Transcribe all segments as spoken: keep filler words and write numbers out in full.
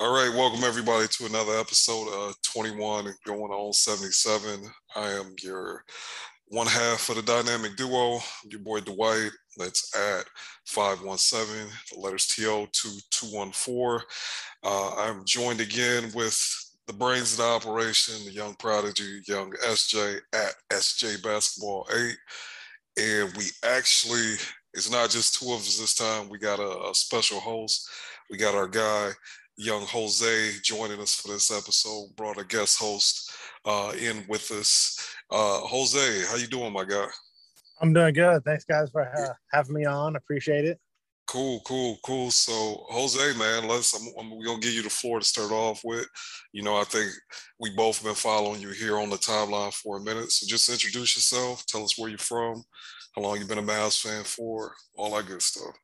All right, welcome everybody to another episode of twenty-one and Going on seventy-seven. I am your one half of the dynamic duo, your boy Dwight. That's at five one seven, the letters T O two two one four. Uh, I'm joined again with the brains of the operation, the young prodigy, young S J at S J Basketball eight. And we actually, it's not just two of us this time. We got a, a special host. We got our guy, young Jose, joining us for this episode. Brought a guest host uh, in with us. Uh, Jose, how you doing, my guy? I'm doing good. Thanks, guys, for ha- having me on. Appreciate it. Cool, cool, cool. So, Jose, man, let's. I'm, I'm going to give you the floor to start off with. You know, I think we both been following you here on the timeline for a minute. So, just introduce yourself. Tell us where you're from, how long you've been a Mavs fan for, all that good stuff.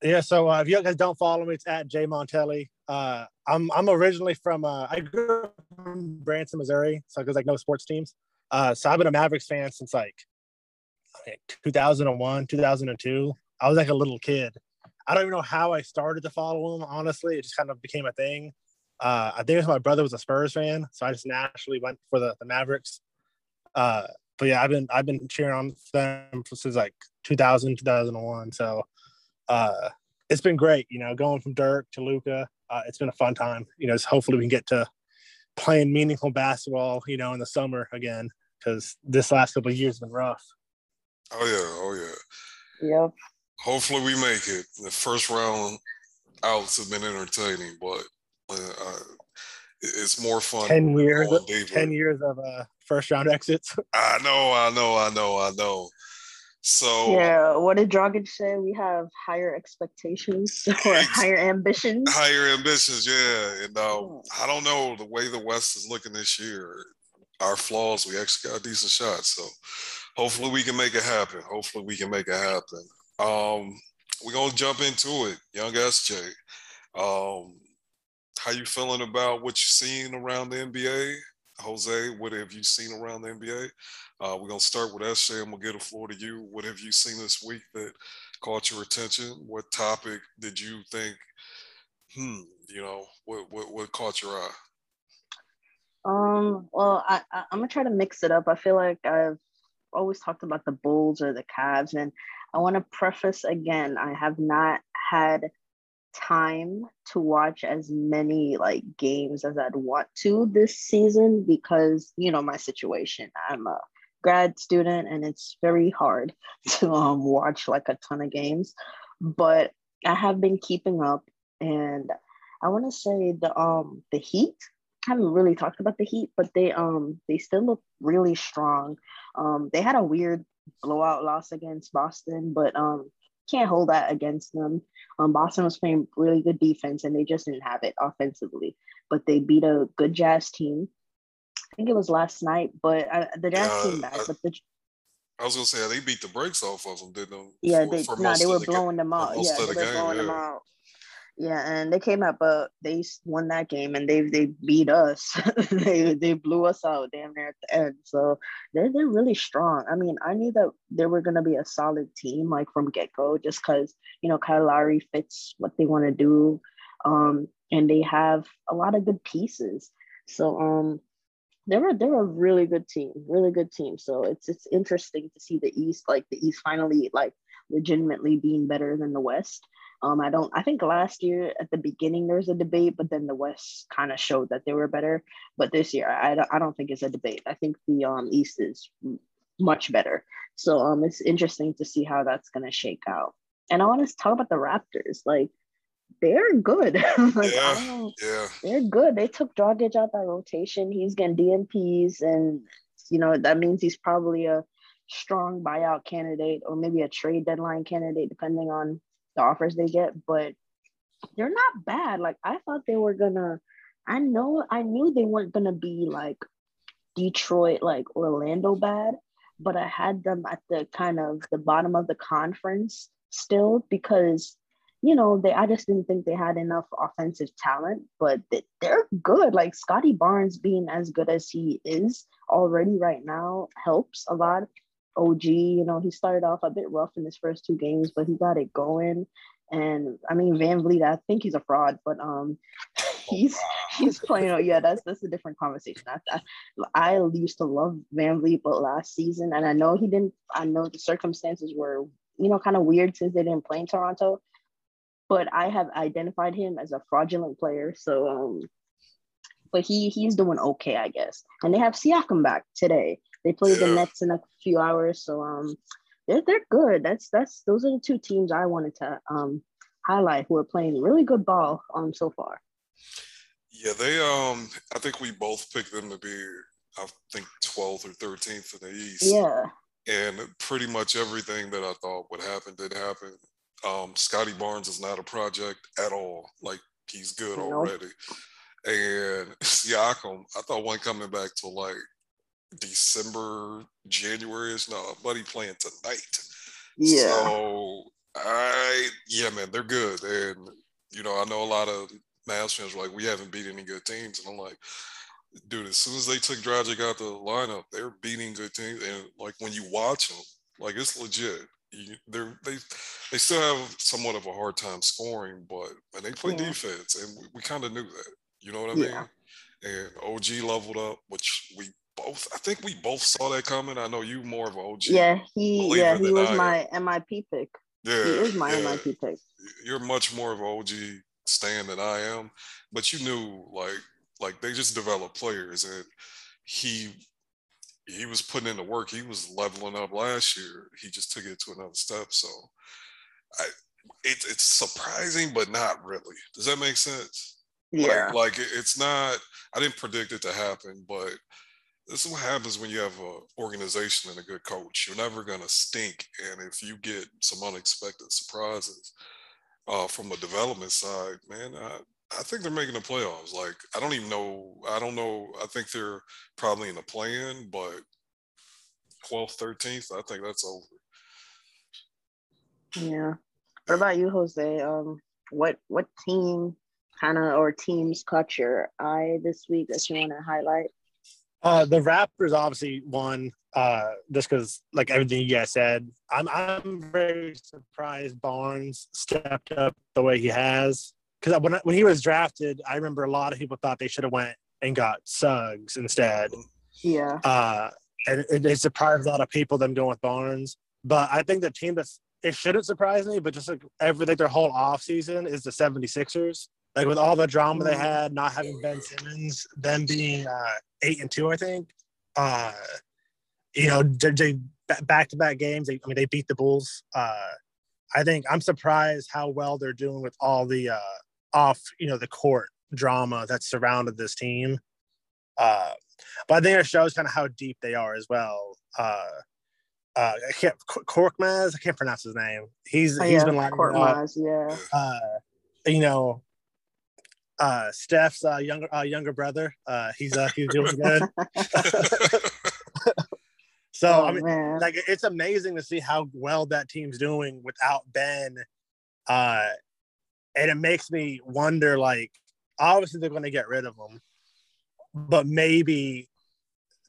Yeah, so uh, if you guys don't follow me, it's at Jay Montelli. Uh, I'm I'm originally from uh, I grew up in Branson, Missouri, so there's like no sports teams. Uh, so I've been a Mavericks fan since like two thousand one, two thousand two. I was like a little kid. I don't even know how I started to follow them. Honestly, it just kind of became a thing. Uh, I think my brother was a Spurs fan, so I just naturally went for the, the Mavericks. Uh, but yeah, I've been I've been cheering on them since like two thousand, two thousand one. So. Uh, it's been great, you know, going from Dirk to Luka. Uh, it's been a fun time, you know, so hopefully we can get to playing meaningful basketball, you know, in the summer again, because this last couple of years has been rough. Oh, yeah. Oh, yeah. Yep. Hopefully we make it. The first round outs have been entertaining, but uh, it's more fun. Ten years, ten years of uh, first round exits. I know, I know, I know, I know. So yeah, what did Dragic say? We have higher expectations or ex- higher ambitions. Higher ambitions, yeah. And um, I don't know, the way the West is looking this year, our flaws, we actually got a decent shot. So hopefully we can make it happen. Hopefully we can make it happen. Um, we're gonna jump into it, young S J. Um, how you feeling about what you've seen around the N B A? Jose, what have you seen around the N B A? Uh, we're going to start with S J. I'm going to get a floor to you. What have you seen this week that caught your attention? What topic did you think, hmm, you know, what what, what caught your eye? Um. Well, I, I, I'm going to try to mix it up. I feel like I've always talked about the Bulls or the Cavs, and I want to preface again, I have not had time to watch as many like games as I'd want to this season because, you know, my situation, I'm a grad student and it's very hard to um watch like a ton of games, but I have been keeping up. And I want to say the um the Heat, I haven't really talked about the Heat, but they um they still look really strong. Um they had a weird blowout loss against Boston, but um can't hold that against them. Um, Boston was playing really good defense and they just didn't have it offensively, but they beat a good Jazz team. I think it was last night, but I, the Jazz uh, came back. I, but the, I was going to say, they beat the brakes off of them, didn't they? Yeah, they, for, for no, they were the blowing game, them out. Yeah, they were game, blowing yeah. them out. Yeah, and they came out, but they won that game and they they beat us. they they blew us out damn near at the end. So they're, they're really strong. I mean, I knew that they were going to be a solid team, like from get-go, just because, you know, Kyle Lowry fits what they want to do. Um, and they have a lot of good pieces. So um, they're a, they're a really good team, really good team. So it's it's interesting to see the East, like the East finally, like legitimately being better than the West. Um, I don't, I think last year at the beginning, there was a debate, but then the West kind of showed that they were better. But this year, I don't, I don't think it's a debate. I think the um, East is much better. So um, it's interesting to see how that's going to shake out. And I want to talk about the Raptors. Like, they're good. like, yeah, I don't, yeah. They're good. They took Dragic out that rotation. He's getting D N Ps. And, you know, that means he's probably a strong buyout candidate or maybe a trade deadline candidate, depending on the offers they get, but they're not bad. Like, I thought they were gonna, I know, I knew they weren't gonna be like Detroit, like Orlando bad, but I had them at the kind of the bottom of the conference still because, you know, they, I just didn't think they had enough offensive talent, but they, they're good. Like, Scottie Barnes being as good as he is already right now helps a lot. O G, you know, he started off a bit rough in his first two games, but he got it going. And I mean, VanVleet, I think he's a fraud, but um, he's he's playing. Yeah, that's that's a different conversation. I, I, I used to love VanVleet, but last season, and I know he didn't. I know the circumstances were, you know, kind of weird since they didn't play in Toronto. But I have identified him as a fraudulent player. So, um, but he he's doing okay, I guess. And they have Siakam back today. They play the Nets in a few hours, so um. They're, they're good. That's that's those are the two teams I wanted to um, highlight who are playing really good ball um so far. Yeah, they um I think we both picked them to be I think twelfth or thirteenth in the East. Yeah. And pretty much everything that I thought would happen did happen. Um, Scottie Barnes is not a project at all. Like he's good no. already. And Siakam, I thought one coming back to like December, January is no buddy playing tonight. Yeah. So I yeah, man, they're good. And you know, I know a lot of Mavs fans were like, we haven't beat any good teams. And I'm like, dude, as soon as they took Dragic out the lineup, they're beating good teams. And like when you watch them, like it's legit. You, they're they they still have somewhat of a hard time scoring, but and they play yeah. defense. And we, we kind of knew that. You know what I mean? Yeah. And O G leveled up, which we both, I think we both saw that coming. I know you more of an O G. Yeah, he, yeah, he was my M I P pick. Yeah, he is my yeah. M I P pick. You're much more of an O G stan than I am, but you knew like like they just develop players, and he he was putting in the work. He was leveling up last year. He just took it to another step. So, I it, it's surprising, but not really. Does that make sense? Yeah. Like, like it, it's not. I didn't predict it to happen, but this is what happens when you have an organization and a good coach. You're never going to stink. And if you get some unexpected surprises uh, from a development side, man, I, I think they're making the playoffs. Like, I don't even know. I don't know. I think they're probably in the play-in, but twelfth, thirteenth, I think that's over. Yeah. What about you, Jose? Um, what what team kind of or teams caught your eye this week that you want to highlight? Uh, the Raptors obviously won, uh, just because like everything you guys said. I'm I'm very surprised Barnes stepped up the way he has, because when I, when he was drafted, I remember a lot of people thought they should have went and got Suggs instead. Yeah. Uh, and it, it surprised a lot of people them going with Barnes. But I think the team that's it shouldn't surprise me, but just like everything their whole offseason is the seventy-sixers. Like with all the drama they had, not having Ben Simmons, them being uh, eight and two, I think. Uh, you know, they back-to-back games. They, I mean, they beat the Bulls. Uh, I think I'm surprised how well they're doing with all the uh, off, you know, the court drama that surrounded this team. Uh, but I think it shows kind of how deep they are as well. Uh, uh, I can't Korkmaz. I can't pronounce his name. He's oh, he's yeah, been like Korkmaz. Yeah. Uh, you know. Uh, Steph's uh, younger uh, younger brother. Uh, he's uh, he's doing good. So oh, I mean, man. like it's amazing to see how well that team's doing without Ben, uh, and it makes me wonder. Like, obviously they're going to get rid of him, but maybe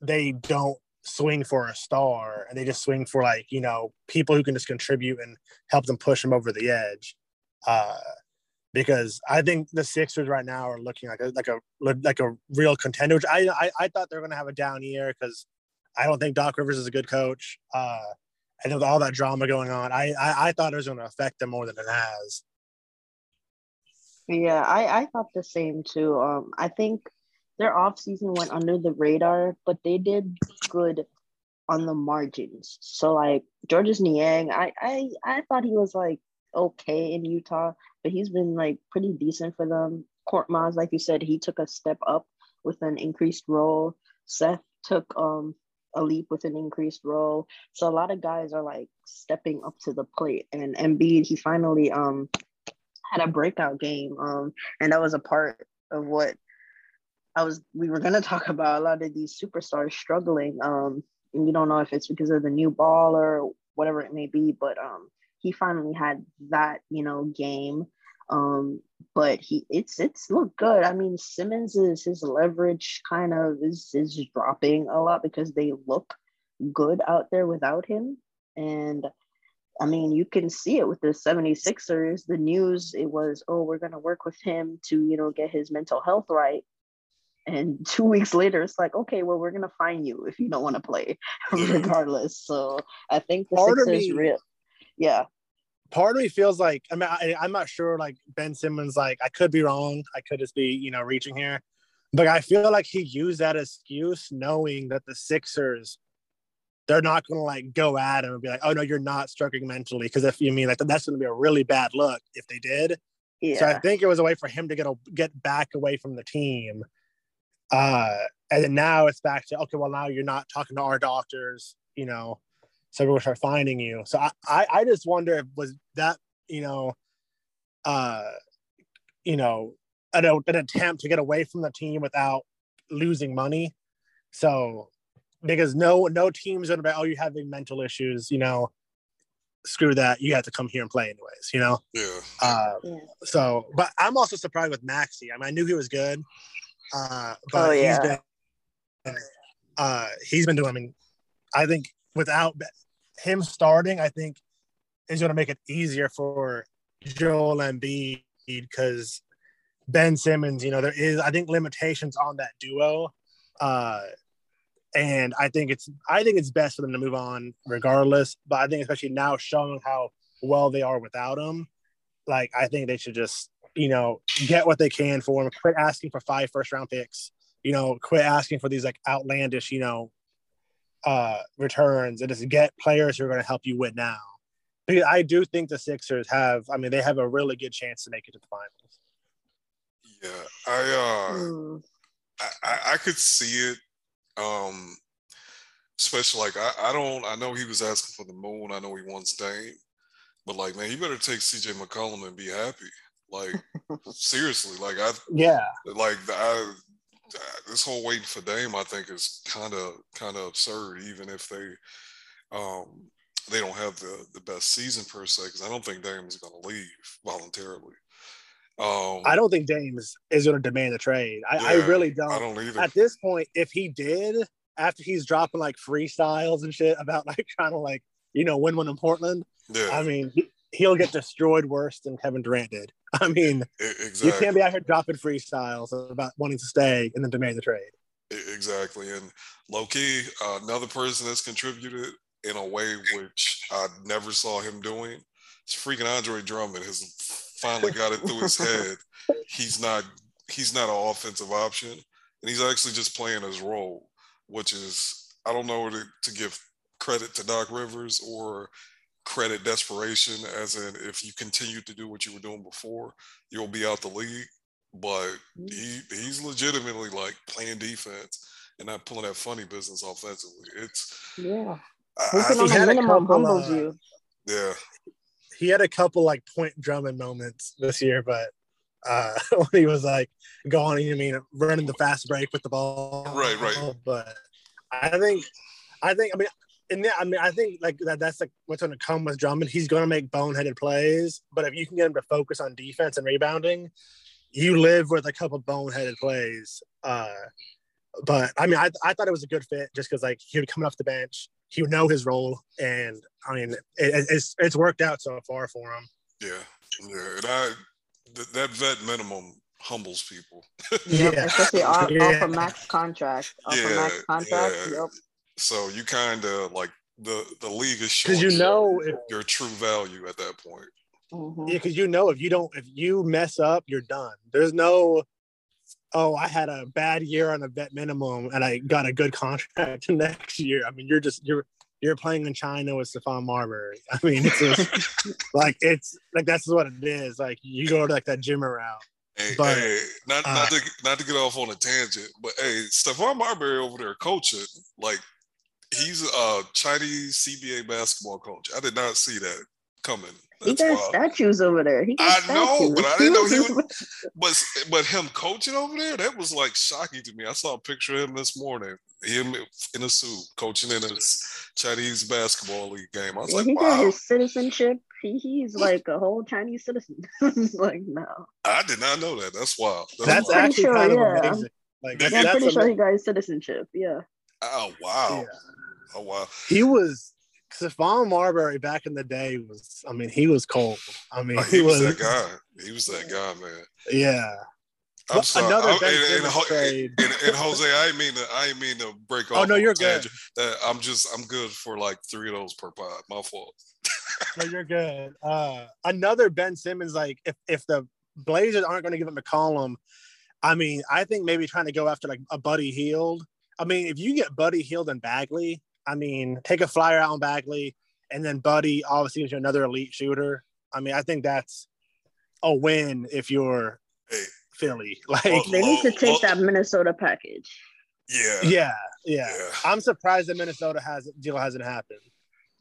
they don't swing for a star, and they just swing for like you know people who can just contribute and help them push them over the edge. Uh, Because I think the Sixers right now are looking like a like a like a real contender. Which I I, I thought they were going to have a down year because I don't think Doc Rivers is a good coach. Uh, and with all that drama going on, I I, I thought it was going to affect them more than it has. Yeah, I, I thought the same too. Um, I think their offseason went under the radar, but they did good on the margins. So like Georges Niang, I I I thought he was like okay in Utah, but he's been like pretty decent for them. Korkmaz, like you said, he took a step up with an increased role. Seth took um a leap with an increased role. So a lot of guys are like stepping up to the plate. And Embiid, he finally um had a breakout game. Um, and that was a part of what I was we were gonna talk about. A lot of these superstars struggling. Um, and we don't know if it's because of the new ball or whatever it may be, but um he finally had that, you know, game. Um, but he it's it's looked good. I mean, Simmons is his leverage kind of is is dropping a lot because they look good out there without him. And I mean, you can see it with the seventy-sixers. The news, it was, oh, we're going to work with him to, you know, get his mental health right. And two weeks later, it's like, okay, well, we're going to fine you if you don't want to play regardless. So I think the part Sixers is real. Yeah. Part of me feels like, I mean, I, I'm not sure, like, Ben Simmons, like, I could be wrong. I could just be, you know, reaching here. But I feel like he used that excuse knowing that the Sixers, they're not going to, like, go at him and be like, oh, no, you're not struggling mentally. Because if you mean, like, that's going to be a really bad look if they did. Yeah. So I think it was a way for him to get a, get back away from the team. Uh, and then now it's back to, okay, well, now you're not talking to our doctors, you know, so we'll start finding you. So I, I, I just wonder if was that, you know, uh, you know, an, an attempt to get away from the team without losing money. So because no, no team's going to be, oh, you're having mental issues, you know, screw that. You have to come here and play anyways, you know? Yeah. Uh, yeah. So, but I'm also surprised with Maxi. I mean, I knew he was good. Uh, but oh, yeah. he's been, uh, he's been doing, I mean, I think without him starting, I think it's going to make it easier for Joel Embiid because Ben Simmons, you know, there is, I think, limitations on that duo. Uh, and I think it's, I think it's best for them to move on regardless, but I think especially now showing how well they are without him, like, I think they should just, you know, get what they can for him. Quit asking for five first round picks, you know, quit asking for these like outlandish, you know, uh, returns and just get players who are going to help you win now. Because I do think the Sixers have, I mean, they have a really good chance to make it to the finals. Yeah. I, uh, mm. I, I, I could see it. Um, especially like, I, I don't, I know he was asking for the moon. I know he wants Dame, but like, man, you better take C J McCollum and be happy. Like, seriously, like, I, yeah, like, I, this whole waiting for Dame, I think, is kind of, kind of absurd, even if they, um, they don't have the, the best season per se, because I don't think Dame is going to leave voluntarily. Um, I don't think Dame is, is going to demand a trade. I, yeah, I really don't. I don't either. At this point, if he did, after he's dropping, like, freestyles and shit about, like, trying to, like, you know, win one in Portland, yeah. I mean, he'll get destroyed worse than Kevin Durant did. I mean, exactly. You can't be out here dropping freestyles about wanting to stay and then demand the trade. Exactly. And low-key, uh, another person that's contributed in a way which I never saw him doing, it's freaking Andre Drummond has finally got it through his head. He's not he's not an offensive option, and he's actually just playing his role, which is, I don't know to, to give credit to Doc Rivers or credit desperation, as in if you continue to do what you were doing before, you'll be out the league. But he he's legitimately like playing defense and not pulling that funny business offensively. It's yeah. I, I think he had a couple, uh, you. Yeah. He had a couple like point Drummond moments this year, but uh when he was like going, you know, I mean, running the fast break with the ball. Right, right. But I think I think I mean And I mean, I think like that, that's like what's going to come with Drummond. He's going to make boneheaded plays, but if you can get him to focus on defense and rebounding, you live with a couple boneheaded plays. Uh, but I mean, I, I thought it was a good fit just because like he would come off the bench, he would know his role, and I mean, it, it's it's worked out so far for him. Yeah, yeah, and I th- that vet minimum humbles people. Yep, yeah, especially off, yeah. off a max contract. Off yeah, a max contract. Yeah. Yep. So you kind of like the, the league is showing you know your, if, your true value at that point. Mm-hmm. Yeah, because you know if you don't if you mess up, you're done. There's no, oh, I had a bad year on a vet minimum and I got a good contract next year. I mean, you're just you're you're playing in China with Stephon Marbury. I mean, it's just, like it's like that's what it is. Like you go to like that gym around. Hey, but, hey not uh, not to not to get off on a tangent, but hey, Stephon Marbury over there coaching like. He's a Chinese C B A basketball coach. I did not see that coming. That's he got wild. Statues over there. He got I statues. know, but I didn't know he was. But, but him coaching over there, that was like shocking to me. I saw a picture of him this morning. Him in a suit, coaching in a Chinese basketball league game. I was yeah, like, he wow. He got his citizenship. He, he's like a whole Chinese citizen. Like, no. I did not know that. That's wild. That's, that's wild. actually sure, kind of yeah. amazing. Like, yeah, I'm pretty amazing. sure he got his citizenship. Yeah. Oh, wow. Yeah. Oh wow! He was Stephon Marbury back in the day was, I mean, he was cold. I mean, oh, he, he was, was that guy. He was that guy, man. Yeah. I'm well, sorry. Another and, and, trade. And, and, and Jose, I ain't mean to, I ain't mean to break off. Oh no, you're good. Uh, I'm just, I'm good for like three of those per pod. My fault. No, you're good. Uh, another Ben Simmons. Like, if if the Blazers aren't going to give him a column, I mean, I think maybe trying to go after like a Buddy Hield. I mean, if you get Buddy Hield and Bagley, I mean, take a flyer out on Bagley, and then Buddy obviously is another elite shooter. I mean, I think that's a win if you're hey. Philly. Like, well, they need to take well, that Minnesota package. Yeah. Yeah. Yeah. Yeah. I'm surprised that Minnesota has deal hasn't happened.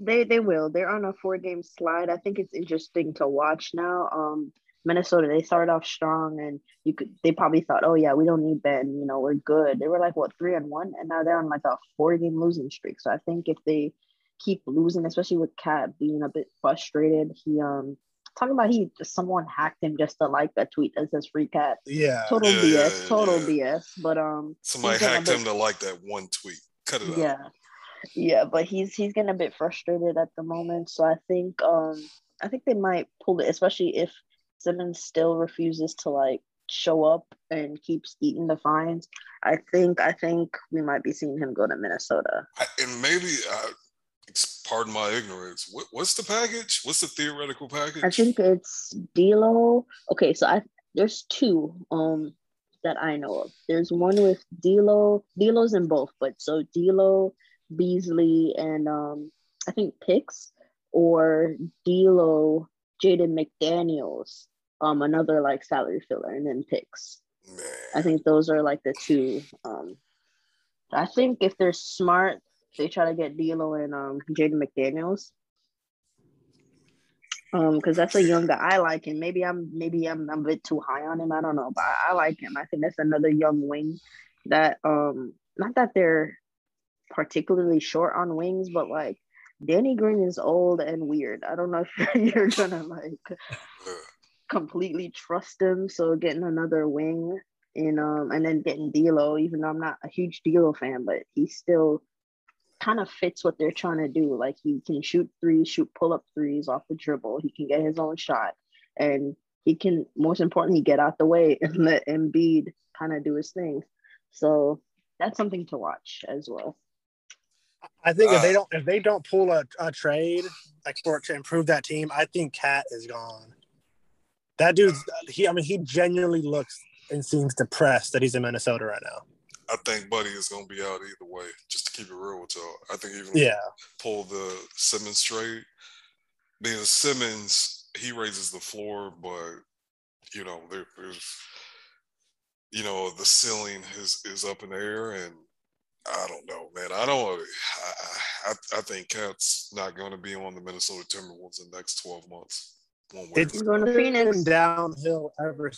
They they will. They're on a four-game slide. I think it's interesting to watch now. Um, Minnesota, they started off strong, and you could they probably thought, oh yeah, we don't need Ben, you know, we're good. They were like what three and one, and now they're on like a four-game losing streak. So I think if they keep losing, especially with Cat being a bit frustrated, he um talking about he someone hacked him just to like that tweet that says free Cat. Yeah, total yeah, B S, yeah, total yeah. B S. But um, somebody hacked bit, him to like that one tweet. Cut it out. Yeah. Yeah, but he's he's getting a bit frustrated at the moment. So I think um I think they might pull it, especially if Simmons still refuses to like show up and keeps eating the fines. I think I think we might be seeing him go to Minnesota. I, and maybe uh, pardon my ignorance. What, what's the package? What's the theoretical package? I think it's D'Lo. Okay, so I there's two um that I know of. There's one with D'Lo. D'Lo's in both, but so D'Lo, Beasley, and um, I think Picks or D'Lo, Jaden McDaniels, um, another like salary filler, and then Picks. Man. I think those are like the two. Um, I think if they're smart, they try to get D'Lo and um, Jaden McDaniels, um, because that's a young guy I like, and maybe I'm maybe I'm, I'm a bit too high on him. I don't know, but I like him. I think that's another young wing that um, not that they're particularly short on wings, but like Danny Green is old and weird. I don't know if you're gonna like completely trust him. So getting another wing in um and then getting D'Lo, even though I'm not a huge D'Lo fan, but he still kind of fits what they're trying to do. Like, he can shoot threes, shoot pull-up threes off the dribble, he can get his own shot, and he can, most importantly, get out the way and let Embiid kind of do his thing. So that's something to watch as well. I think uh, if they don't if they don't pull a, a trade like for to improve that team, I think Cat is gone. That dude, he I mean he genuinely looks and seems depressed that he's in Minnesota right now. I think Buddy is going to be out either way. Just to keep it real with y'all, I think even yeah. pull the Simmons trade, because Simmons, he raises the floor, but you know there, there's you know the ceiling is is up in the air. And I don't know, man. I don't. I I, I think Cat's not going to be on the Minnesota Timberwolves in the next twelve months. One way it's going to be downhill ever.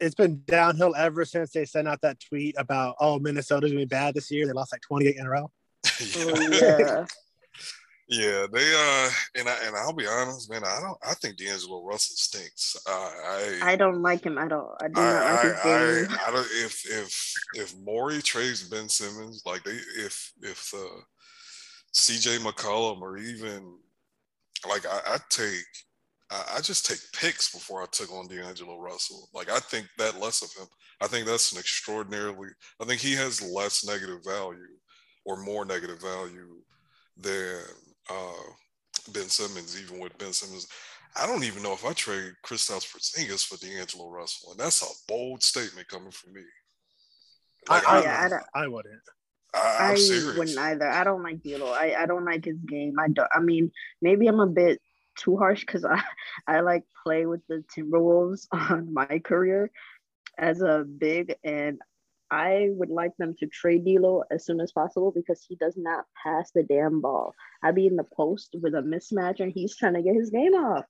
It's been downhill ever since they sent out that tweet about, oh, Minnesota's going to be bad this year. They lost like twenty-eight in a row. yeah. yeah. Yeah, they uh, and I and I'll be honest, man. I don't. I think D'Angelo Russell stinks. Uh, I I don't like him at all. I do I, not like I, his game. I, I don't. If if if Morey trades Ben Simmons, like they, if if uh, C J McCollum or even like I, I take, I, I just take Picks before I took on D'Angelo Russell. Like, I think that less of him. I think that's an extraordinarily. I think he has less negative value, or more negative value than. Uh, Ben Simmons. Even with Ben Simmons, I don't even know if I trade Kristaps Porzingis for D'Angelo Russell, and that's a bold statement coming from me. Like, I, I, I, I, don't, I wouldn't. I, I wouldn't either. I don't like D'Lo. I, I don't like his game. I don't. I mean, maybe I'm a bit too harsh because I I like play with the Timberwolves on my career as a big, and I would like them to trade D'Lo as soon as possible because he does not pass the damn ball. I be in the post with a mismatch, and he's trying to get his game off.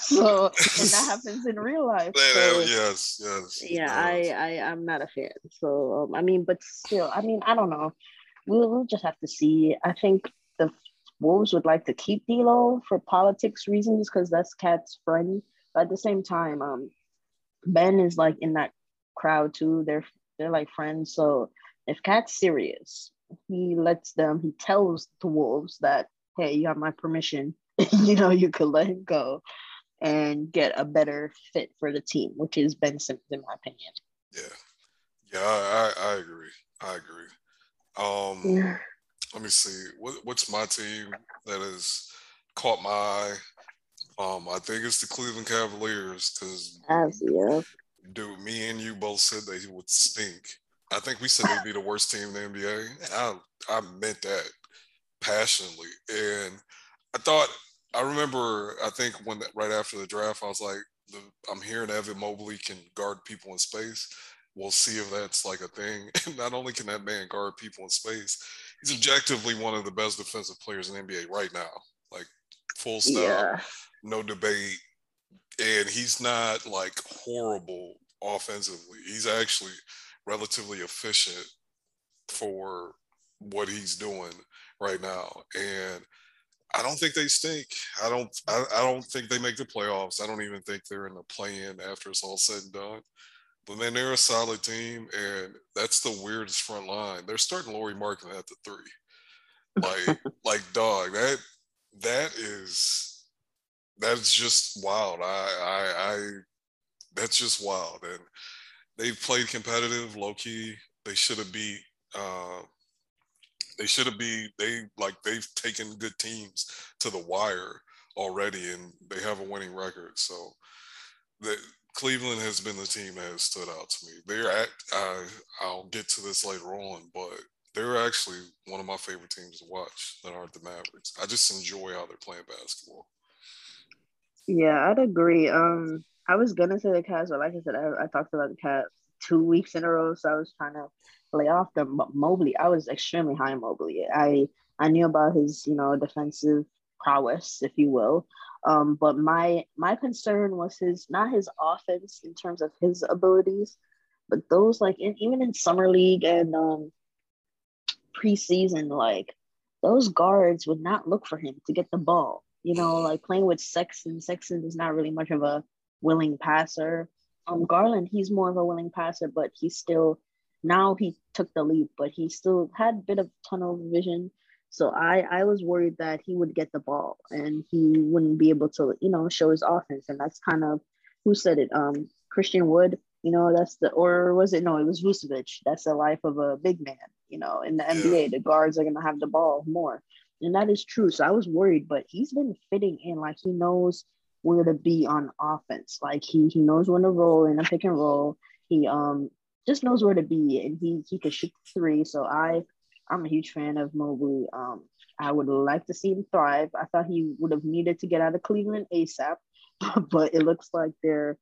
So, and that happens in real life. So, yes, yes. Yeah, yes. I, I, I'm not a fan. So, um, I mean, but still, I mean, I don't know. We'll, we'll just have to see. I think the Wolves would like to keep D'Lo for politics reasons because that's Cat's friend. But at the same time, um, Ben is like in that crowd too. They're They're like friends. So if Cat's serious, he lets them, he tells the Wolves that hey, you have my permission, you know, you could let him go and get a better fit for the team, which is Ben Simmons, in my opinion. Yeah. Yeah, I, I, I agree. I agree. Um, yeah. Let me see. What, what's my team that has caught my eye? Um, I think it's the Cleveland Cavaliers, because yeah. dude, me and you both said they would stink. I think we said they'd be the worst team in the N B A. I, I meant that passionately. And I thought, I remember, I think when that, right after the draft, I was like, the, I'm hearing Evan Mobley can guard people in space. We'll see if that's like a thing. And not only can that man guard people in space, he's objectively one of the best defensive players in the N B A right now. Like, full stop, yeah. no debate. And he's not like horrible offensively. He's actually relatively efficient for what he's doing right now. And I don't think they stink. I don't I, I don't think they make the playoffs. I don't even think they're in the play-in after it's all said and done. But man, they're a solid team, and that's the weirdest front line. They're starting Lauri Markkanen at the three. Like, like dog, that that is that's just wild. I I I that's just wild. And they've played competitive, low-key. They should have beat uh, They should have been, they like they've taken good teams to the wire already, and they have a winning record. So the Cleveland has been the team that has stood out to me. They're at, I, I'll get to this later on, but they're actually one of my favorite teams to watch that aren't the Mavericks. I just enjoy how they're playing basketball. Yeah, I'd agree. Um, I was going to say the Cavs, but like I said, I, I talked about the Cavs two weeks in a row, so I was trying to lay off the Mobley. I was extremely high on Mobley. I, I knew about his, you know, defensive prowess, if you will. Um, but my my concern was his, not his offense in terms of his abilities, but those like in, even in summer league and um, preseason, like those guards would not look for him to get the ball. You know, like playing with Sexton. Sexton is not really much of a willing passer. Um, Garland, he's more of a willing passer, but he's still. Now he took the leap, but he still had a bit of tunnel vision. So I, I was worried that he would get the ball and he wouldn't be able to, you know, show his offense. And that's kind of, who said it? Um, Christian Wood, you know, that's the, or was it? No, it was Vucevic. That's the life of a big man, you know, in the N B A. The guards are going to have the ball more. And that is true. So I was worried, but he's been fitting in. Like, he knows where to be on offense. Like, he he knows when to roll in a pick and roll. He, um, just knows where to be, and he he could shoot three. So I, I'm a huge fan of Mobley. Um, I would like to see him thrive. I thought he would have needed to get out of Cleveland ASAP, but it looks like they're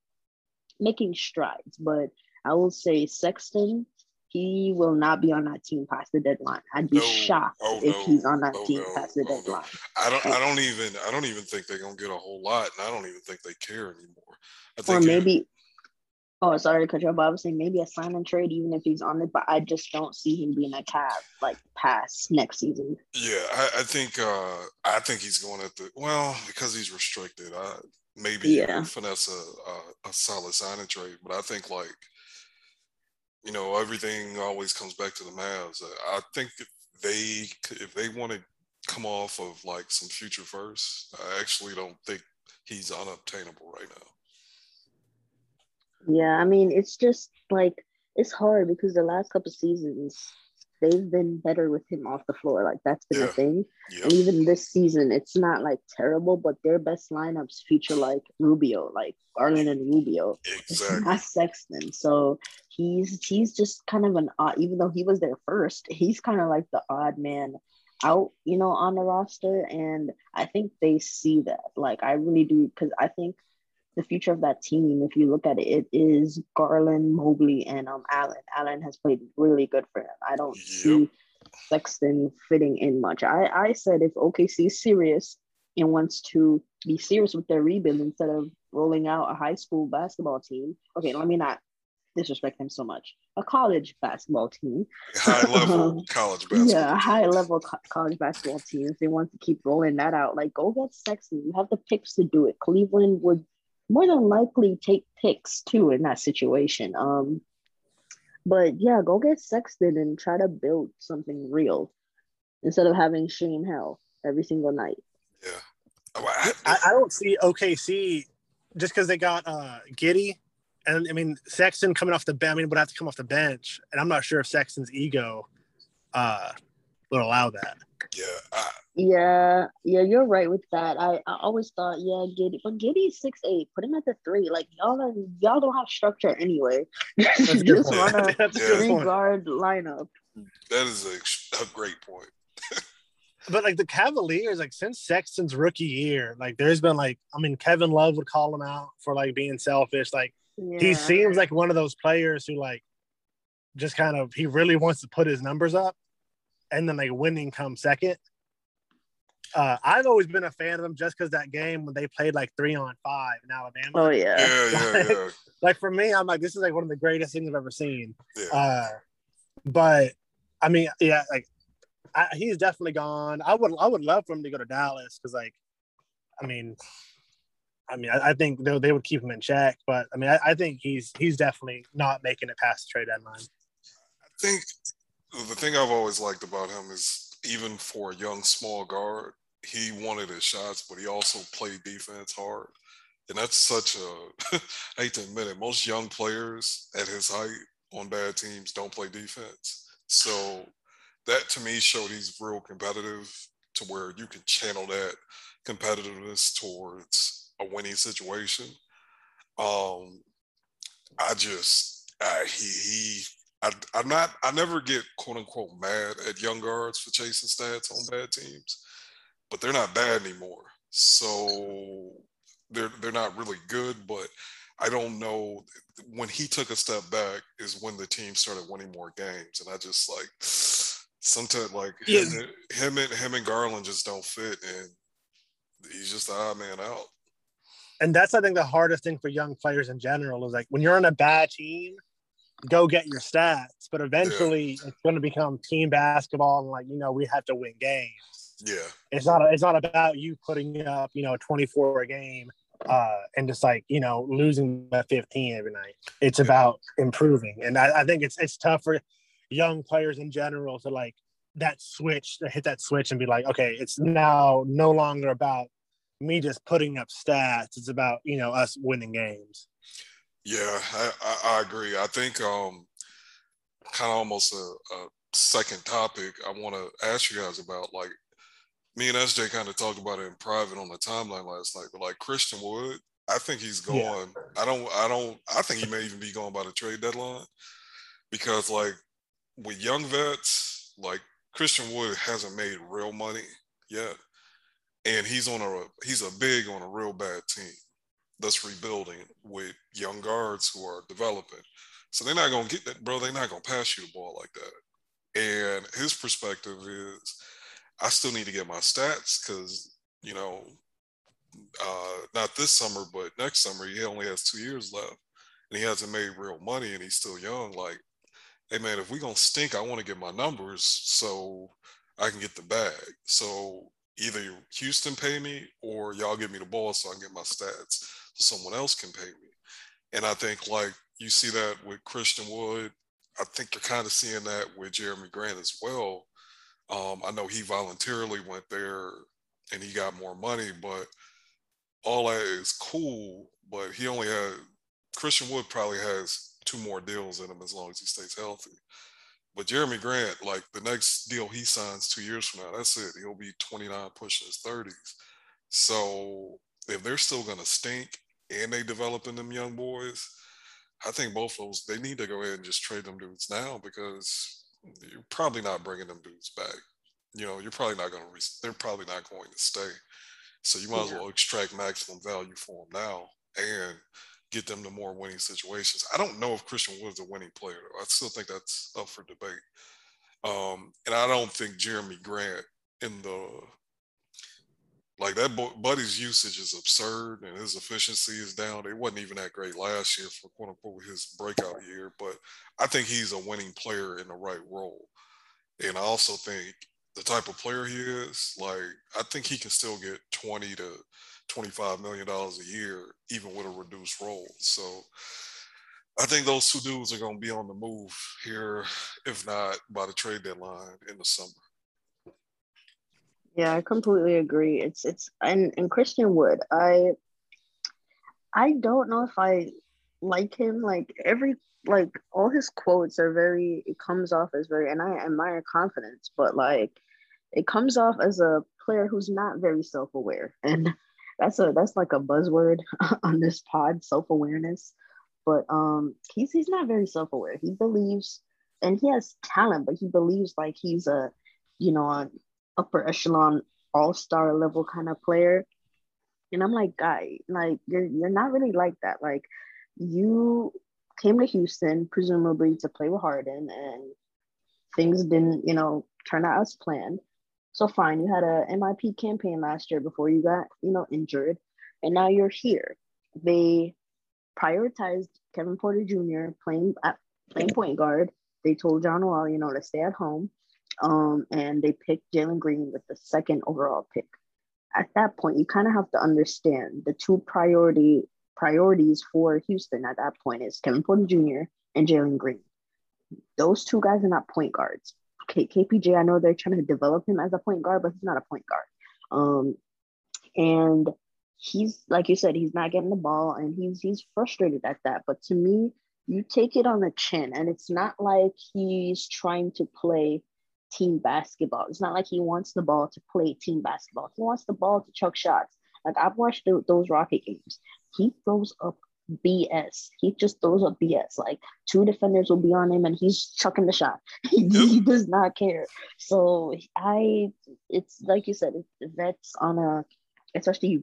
making strides. But I will say Sexton, he will not be on that team past the deadline. I'd be no. shocked oh, if no. he's on that oh, team no. past the oh, deadline. No. I don't. I don't even. I don't even think they're gonna get a whole lot, and I don't even think they care anymore. I think or maybe. Oh, sorry to cut you off, but I was saying maybe a sign and trade, even if he's on it, but I just don't see him being a Cav, like, past next season. Yeah, I, I think uh, I think he's going at the – well, because he's restricted, I, maybe yeah. finesse a, a, a solid sign and trade. But I think, like, you know, everything always comes back to the Mavs. I think if they, if they want to come off of, like, some future first, I actually don't think he's unobtainable right now. Yeah, I mean, it's just, like, it's hard because the last couple seasons, they've been better with him off the floor. Like, that's been yeah. a thing. Yep. And even this season, it's not, like, terrible, but their best lineups feature, like, Rubio, like, Garland and Rubio. Exactly. It's not Sexton. So he's he's just kind of an odd, even though he was there first, he's kind of like the odd man out, you know, on the roster. And I think they see that. Like, I really do, because I think the future of that team, if you look at it, it is Garland, Mobley, and um Allen. Allen has played really good for them. I don't yep. see Sexton fitting in much. I, I said if O K C is serious and wants to be serious with their rebuild instead of rolling out a high school basketball team, okay, let me not disrespect them so much. A college basketball team. High-level um, college basketball Yeah, a high-level co- college basketball team. If they want to keep rolling that out, like, go get Sexton. You have the picks to do it. Cleveland would more than likely take picks too in that situation. Um, but yeah, go get Sexton and try to build something real instead of having Shane Hill every single night. Yeah. Oh, I, I, I don't see O K C just because they got uh, Giddey. And, I mean, Sexton coming off the bench, I mean, would have to come off the bench. And I'm not sure if Sexton's ego uh, would allow that. Yeah. I... Yeah. Yeah, you're right with that. I, I always thought, yeah, Giddey. But Giddey's six eight. Put him at the three. Like, y'all are, y'all don't have structure anyway. That's just want a three-guard lineup. That is a, a great point. But, like, the Cavaliers, like, since Sexton's rookie year, like, there's been, like, I mean, Kevin Love would call him out for, like, being selfish. Like, yeah. He seems like one of those players who, like, just kind of – he really wants to put his numbers up, and then, like, winning comes second. Uh, I've always been a fan of him just because that game when they played, like, three on five in Alabama. Oh, yeah. Yeah, yeah, yeah. Like, for me, I'm like, this is, like, one of the greatest things I've ever seen. Yeah. Uh, but, I mean, yeah, like – I, he's definitely gone. I would, I would love for him to go to Dallas because, like, I mean, I mean, I, I think they, they would keep him in check. But I mean, I, I think he's he's definitely not making it past the trade deadline. I think the thing I've always liked about him is even for a young small guard, he wanted his shots, but he also played defense hard, and that's such a. I hate to admit it, most young players at his height on bad teams don't play defense, so. That, to me, showed he's real competitive to where you can channel that competitiveness towards a winning situation. Um, I just, I, he, he I, I'm not, I never get, quote, unquote, mad at young guards for chasing stats on bad teams, but they're not bad anymore. So they're, they're not really good, but I don't know. When he took a step back is when the team started winning more games. And I just, like... Sometimes, like, yeah. him, him and him and Garland just don't fit, and he's just the odd man out. And that's, I think, the hardest thing for young players in general is, like, when you're on a bad team, go get your stats. But eventually, yeah. It's going to become team basketball, and, like, you know, we have to win games. Yeah. It's not, it's not about you putting up, you know, twenty-four a game uh, and just, like, you know, losing by fifteen every night. It's yeah. about improving. And I, I think it's it's tough for – young players in general to like that switch to hit that switch and be like, okay, it's now no longer about me just putting up stats. It's about, you know, us winning games. Yeah, I, I, I agree. I think um, kind of almost a, a second topic I want to ask you guys about, like me and S J kind of talked about it in private on the timeline last night, but like Christian Wood, I think he's gone. Yeah. I don't, I don't, I think he may even be gone by the trade deadline because like, with young vets, like Christian Wood hasn't made real money yet, and he's on a he's a big on a real bad team that's rebuilding with young guards who are developing. So they're not gonna get that, bro. They're not gonna pass you the ball like that. And his perspective is, I still need to get my stats because you know, uh, not this summer, but next summer he only has two years left, and he hasn't made real money, and he's still young, like. Hey man, if we gonna stink, I want to get my numbers so I can get the bag. So either Houston pay me or y'all give me the ball so I can get my stats so someone else can pay me. And I think like you see that with Christian Wood. I think you're kind of seeing that with Jerami Grant as well. Um, I know he voluntarily went there and he got more money, but all that is cool. But he only had Christian Wood probably has. Two more deals in him as long as he stays healthy. But Jerami Grant, like the next deal he signs two years from now, that's it. He'll be twenty-nine pushing his thirties. So if they're still going to stink and they developing them young boys, I think both of those, they need to go ahead and just trade them dudes now because you're probably not bringing them dudes back. You know, you're probably not going to, re- they're probably not going to stay. So you might as well extract maximum value for them now. And get them to more winning situations. I don't know if Christian Wood's a winning player. I still think that's up for debate. Um, and I don't think Jerami Grant in the, like that bo- Buddy's usage is absurd and his efficiency is down. It wasn't even that great last year for quote unquote his breakout year, but I think he's a winning player in the right role. And I also think the type of player he is, like I think he can still get twenty to twenty-five million dollars a year, even with a reduced role. So I think those two dudes are going to be on the move here, if not by the trade deadline in the summer. Yeah, I completely agree. It's it's and, and Christian Wood, I I don't know if I like him. Like every like all his quotes are very it comes off as very and I admire confidence, but like it comes off as a player who's not very self-aware. And that's a that's like a buzzword on this pod, self-awareness. But um he's he's not very self-aware. He believes and he has talent, but he believes like he's a, you know, a upper echelon all-star level kind of player. And I'm like, guy, like you're you're not really like that. Like you came to Houston presumably to play with Harden, and things didn't, you know, turn out as planned. So fine, you had a M I P campaign last year before you got, you know, injured, and now you're here. They prioritized Kevin Porter Junior playing at, playing point guard. They told John Wall, you know, to stay at home. Um, and they picked Jalen Green with the second overall pick. At that point, you kind of have to understand the two priority priorities for Houston at that point is Kevin Porter Junior and Jalen Green. Those two guys are not point guards. K- KPJ, I know they're trying to develop him as a point guard, but he's not a point guard. Um, and he's, like you said, he's not getting the ball, and he's he's frustrated at that. But to me, you take it on the chin, and it's not like he's trying to play team basketball. It's not like he wants the ball to play team basketball. He wants the ball to chuck shots. Like I've watched th- those Rocket games. He throws up B S. He just throws up B S. Like two defenders will be on him and he's chucking the shot. he, he does not care. So I, it's like you said, vets on a, especially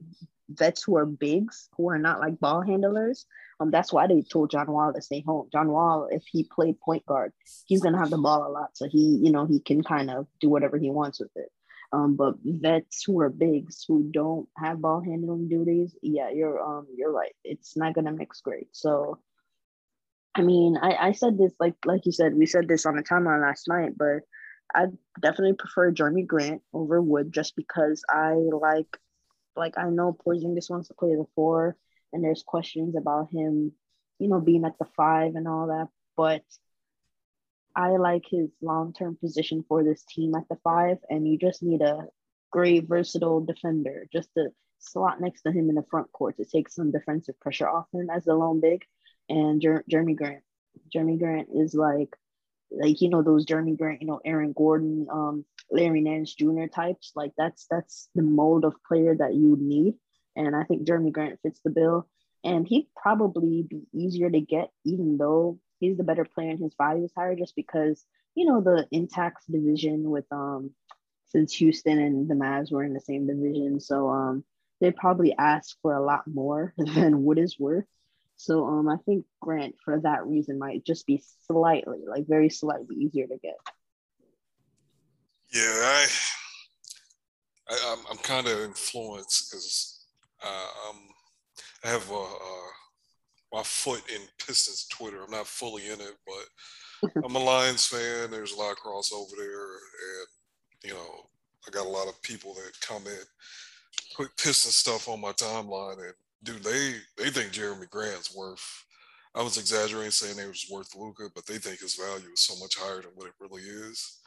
vets who are bigs, who are not like ball handlers. Um, that's why they told John Wall to stay home. John Wall, if he played point guard, he's gonna have the ball a lot, so he, you know, he can kind of do whatever he wants with it. Um, but vets who are bigs who don't have ball handling duties, yeah, you're um, you're right. It's not gonna mix great. So, I mean, I, I said this like like you said, we said this on the timeline last night, but I definitely prefer Jerami Grant over Wood just because I like like I know Porzingis wants to play the four. And there's questions about him, you know, being at the five and all that. But I like his long-term position for this team at the five. And you just need a great, versatile defender just to slot next to him in the front court to take some defensive pressure off him as the lone big. And Jer- Jerami Grant. Jerami Grant is like, like, you know, those Jerami Grant, you know, Aaron Gordon, um, Larry Nance Junior types. Like, that's that's the mold of player that you need. And I think Jerami Grant fits the bill. And he'd probably be easier to get, even though he's the better player and his value is higher, just because, you know, the intact division with, um, since Houston and the Mavs were in the same division. So um, they probably ask for a lot more than Wood is worth. So um, I think Grant, for that reason, might just be slightly, like very slightly easier to get. Yeah, I, I I'm, I'm kind of influenced because Uh, um, I have uh, uh, my foot in Pistons Twitter. I'm not fully in it, but I'm a Lions fan. There's a lot of crossover there. And, you know, I got a lot of people that comment, put Pistons stuff on my timeline. And, dude, they, they think Jerami Grant's worth. I was exaggerating saying they was worth Luka, but they think his value is so much higher than what it really is.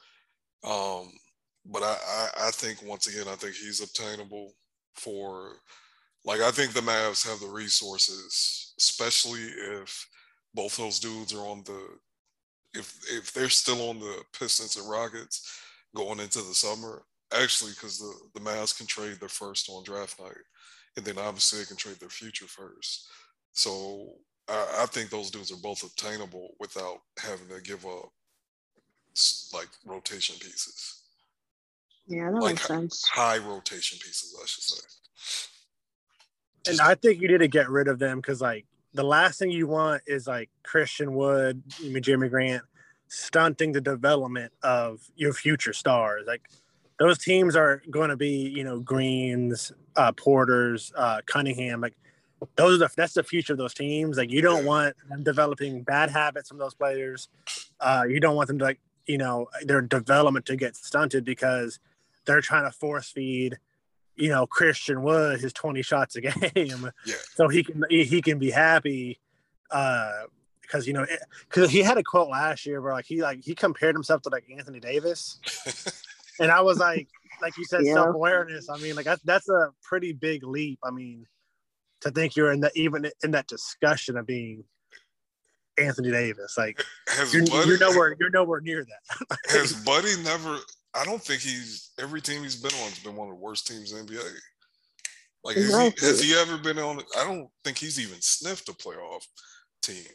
Um, but I, I, I think, once again, I think he's obtainable for – like, I think the Mavs have the resources, especially if both those dudes are on the – if if they're still on the Pistons and Rockets going into the summer, actually, because the, the Mavs can trade their first on draft night, and then obviously they can trade their future first. So I, I think those dudes are both obtainable without having to give up, like, rotation pieces. Yeah, that like, makes sense. High rotation pieces, I should say. And I think you need to get rid of them because, like, the last thing you want is, like, Christian Wood, I mean, Jerami Grant, stunting the development of your future stars. Like, those teams are going to be, you know, Greens, uh, Porters, uh, Cunningham. Like, those are the, that's the future of those teams. Like, you don't want them developing bad habits from those players. Uh, you don't want them to, like, you know, their development to get stunted because they're trying to force feed – you know, Christian Wood, his twenty shots a game, yeah. So he can he can be happy, because uh, you know, because he had a quote last year where like he like he compared himself to like Anthony Davis, and I was like, like you said, yeah. self-awareness. I mean, like that's that's a pretty big leap. I mean, to think you're in that, even in that discussion of being Anthony Davis, like you're, Buddy, you're nowhere, you're nowhere near that. Has Buddy never? I don't think he's. Every team he's been on has been one of the worst teams in the N B A. Like, exactly. has, he, has he ever been on? I don't think he's even sniffed a playoff team.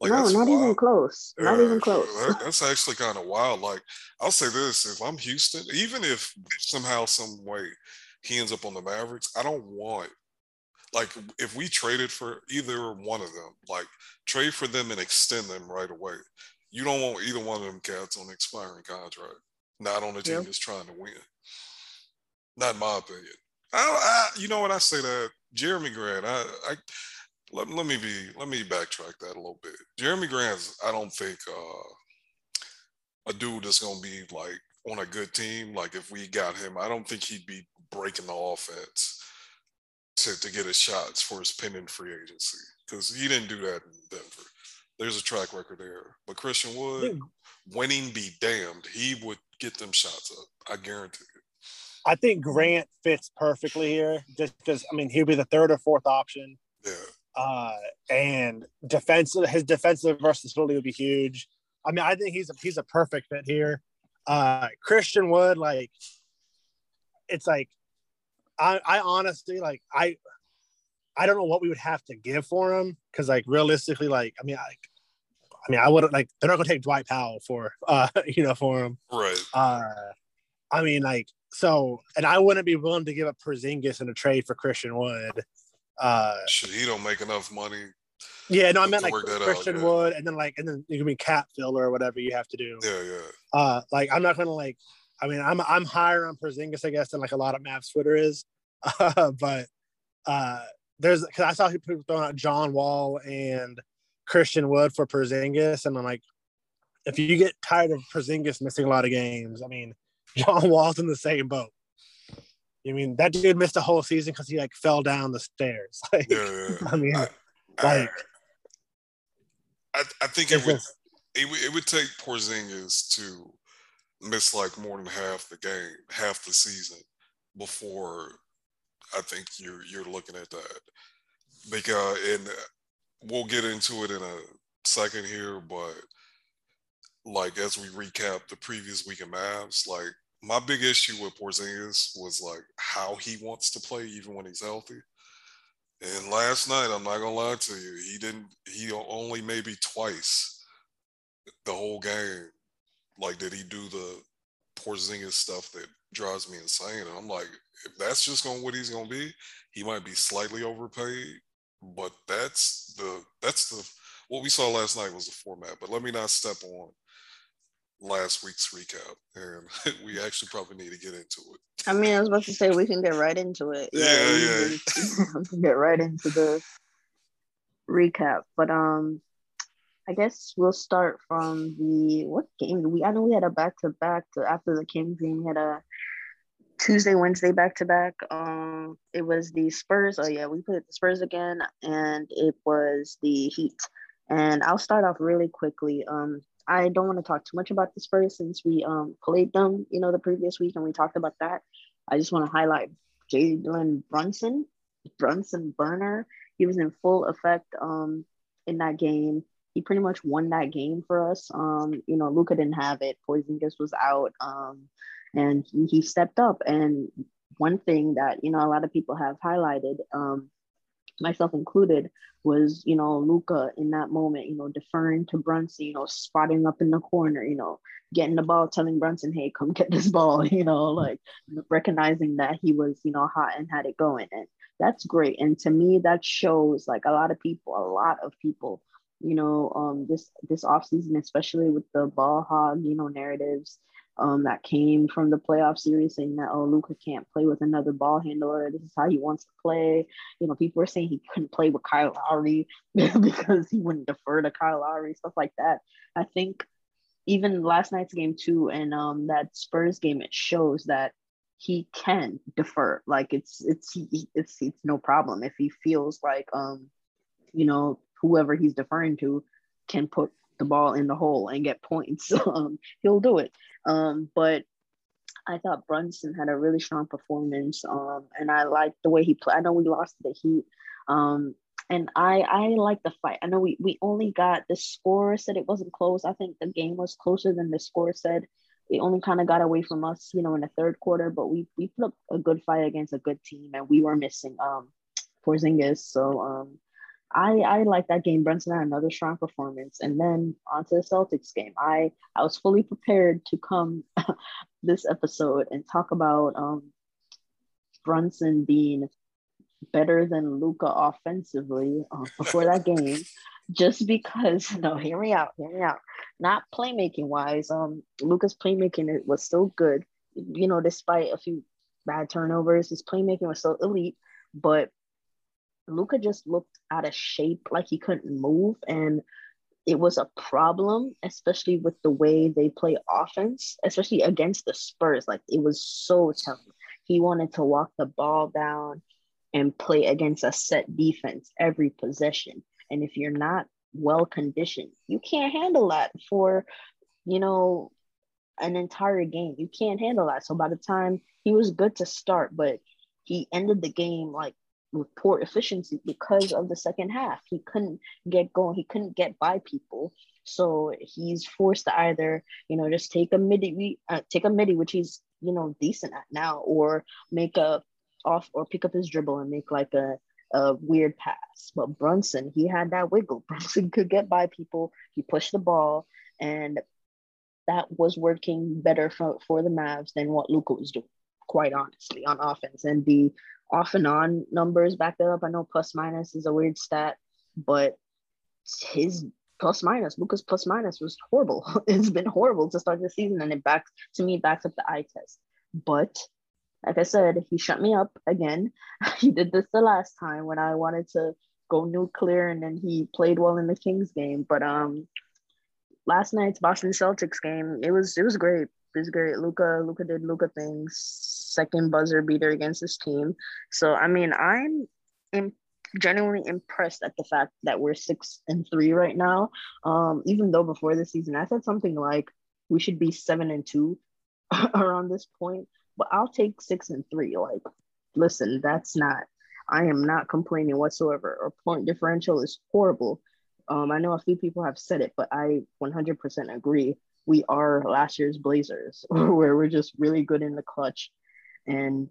Like, no, not wild. even close. Not yeah, even close. That, that's actually kind of wild. Like, I'll say this, if I'm Houston, even if somehow, some way he ends up on the Mavericks, I don't want, like, if we traded for either one of them, like, trade for them and extend them right away. You don't want either one of them cats on an expiring contract, not on a team yep. that's trying to win. Not in my opinion. I, I, you know, when I say that, Jerami Grant, I, I let, let me be, let me backtrack that a little bit. Jerami Grant's, I don't think uh, a dude that's going to be like on a good team. Like if we got him, I don't think he'd be breaking the offense to, to get his shots for his pending free agency, because he didn't do that in Denver. There's a track record there. But Christian Wood, yeah. winning be damned, he would get them shots up. I guarantee it. I think Grant fits perfectly here, just because, I mean, he'll be the third or fourth option. Yeah. Uh, and defensive, his defensive versatility would be huge. I mean, I think he's a he's a perfect fit here. Uh, Christian Wood, like, it's like, I, I honestly like I, I don't know what we would have to give for him, because like realistically, like I mean, I, I mean, I would like they're not gonna take Dwight Powell for uh you know for him, right? Uh, I mean, like. So, and I wouldn't be willing to give up Porzingis in a trade for Christian Wood. Uh, Shit, he don't make enough money. Yeah, no, I meant like Christian out, yeah. Wood, and then like, and then you can be cap filler or whatever you have to do. Yeah, yeah. Uh, like, I'm not gonna like. I mean, I'm I'm higher on Porzingis, I guess, than like a lot of Mavs Twitter is. Uh, but uh, there's because I saw people throwing out John Wall and Christian Wood for Porzingis, and I'm like, if you get tired of Porzingis missing a lot of games, I mean. John Wall's in the same boat. I mean, that dude missed a whole season because he like fell down the stairs. Like, yeah, I mean, I, like I, I think it would, just, it would it would take Porzingis to miss like more than half the game, half the season before I think you're you're looking at that. Because and we'll get into it in a second here, but. Like, as we recap the previous week of Mavs, like, my big issue with Porzingis was, like, how he wants to play even when he's healthy. And last night, I'm not going to lie to you, he didn't, he only maybe twice the whole game, like, did he do the Porzingis stuff that drives me insane. And I'm like, if that's just going to what he's going to be, he might be slightly overpaid, but that's the, that's the, what we saw last night was the format. But let me not step on last week's recap, and we actually probably need to get into it. I mean, I was about to say we can get right into it. Yeah, yeah. yeah. We, we can get right into the recap, but um, I guess we'll start from the what game did we? I know we had a back to back after the Kings game. We had a Tuesday, Wednesday back to back. Um, it was the Spurs. Oh yeah, we played the Spurs again, and it was the Heat. And I'll start off really quickly. Um. I don't want to talk too much about the Spurs since we um, played them, you know, the previous week and we talked about that. I just want to highlight Jalen Brunson, Brunson Burner. He was in full effect um, in that game. He pretty much won that game for us. Um, you know, Luka didn't have it. Porzingis was out, um, and he, he stepped up. And one thing that, you know, a lot of people have highlighted, um, myself included, was, you know, Luka in that moment, you know, deferring to Brunson, you know, spotting up in the corner, you know, getting the ball, telling Brunson, hey, come get this ball, you know, like recognizing that he was, you know, hot and had it going. And that's great. And to me, that shows like a lot of people, a lot of people, you know, um, this, this offseason, especially with the ball hog, you know, narratives um, that came from the playoff series saying that, oh, Luka can't play with another ball handler. This is how he wants to play. You know, people were saying he couldn't play with Kyle Lowry because he wouldn't defer to Kyle Lowry, stuff like that. I think even last night's game too, and um, that Spurs game, it shows that he can defer. Like it's, it's, it's, it's, it's no problem. If he feels like, um, you know, whoever he's deferring to can put the ball in the hole and get points, um, he'll do it. Um, but I thought Brunson had a really strong performance, um, and I liked the way he played. I know we lost to the Heat, um, and I I like the fight. I know we, we only got the score said it wasn't close. I think the game was closer than the score said. It only kind of got away from us, you know, in the third quarter, but we we put up a good fight against a good team, and we were missing um, Porzingis. So um, I I like that game. Brunson had another strong performance, and then onto the Celtics game. I I was fully prepared to come this episode and talk about um, Brunson being better than Luka offensively uh, before that game, just because. No, hear me out. Hear me out. Not playmaking wise. Um, Luka's playmaking was still good. You know, despite a few bad turnovers, his playmaking was still elite, but Luka just looked out of shape, like he couldn't move, and it was a problem, especially with the way they play offense, especially against the Spurs. Like, it was so tough. He wanted to walk the ball down and play against a set defense every possession, and if you're not well conditioned, you can't handle that for, you know, an entire game. You can't handle that. So by the time he was good to start, but he ended the game like with poor efficiency because of the second half. He couldn't get going. He couldn't get by people. So he's forced to either, you know, just take a midi, uh, take a midi, which he's, you know, decent at now, or make a off or pick up his dribble and make like a, a weird pass. But Brunson, he had that wiggle. Brunson could get by people. He pushed the ball, and that was working better for, for the Mavs than what Luka was doing, quite honestly, on offense. And the off and on numbers back that up. I know plus minus is a weird stat, but his plus minus, Luka's plus minus was horrible. It's been horrible to start the season, and it backs, to me, backs up the eye test. But like I said, he shut me up again. He did this the last time when I wanted to go nuclear, and then he played well in the Kings game. But um, last night's Boston Celtics game, it was it was great. It was great. Luka Luka did Luka things. Second buzzer beater against his team. So I mean, I'm imp- genuinely impressed at the fact that we're six and three right now. Um, even though before the season, I said something like we should be seven and two around this point. But I'll take six and three. Like, listen, that's not, I am not complaining whatsoever. Our point differential is horrible. Um, I know a few people have said it, but I one hundred percent agree. We are last year's Blazers, where we're just really good in the clutch and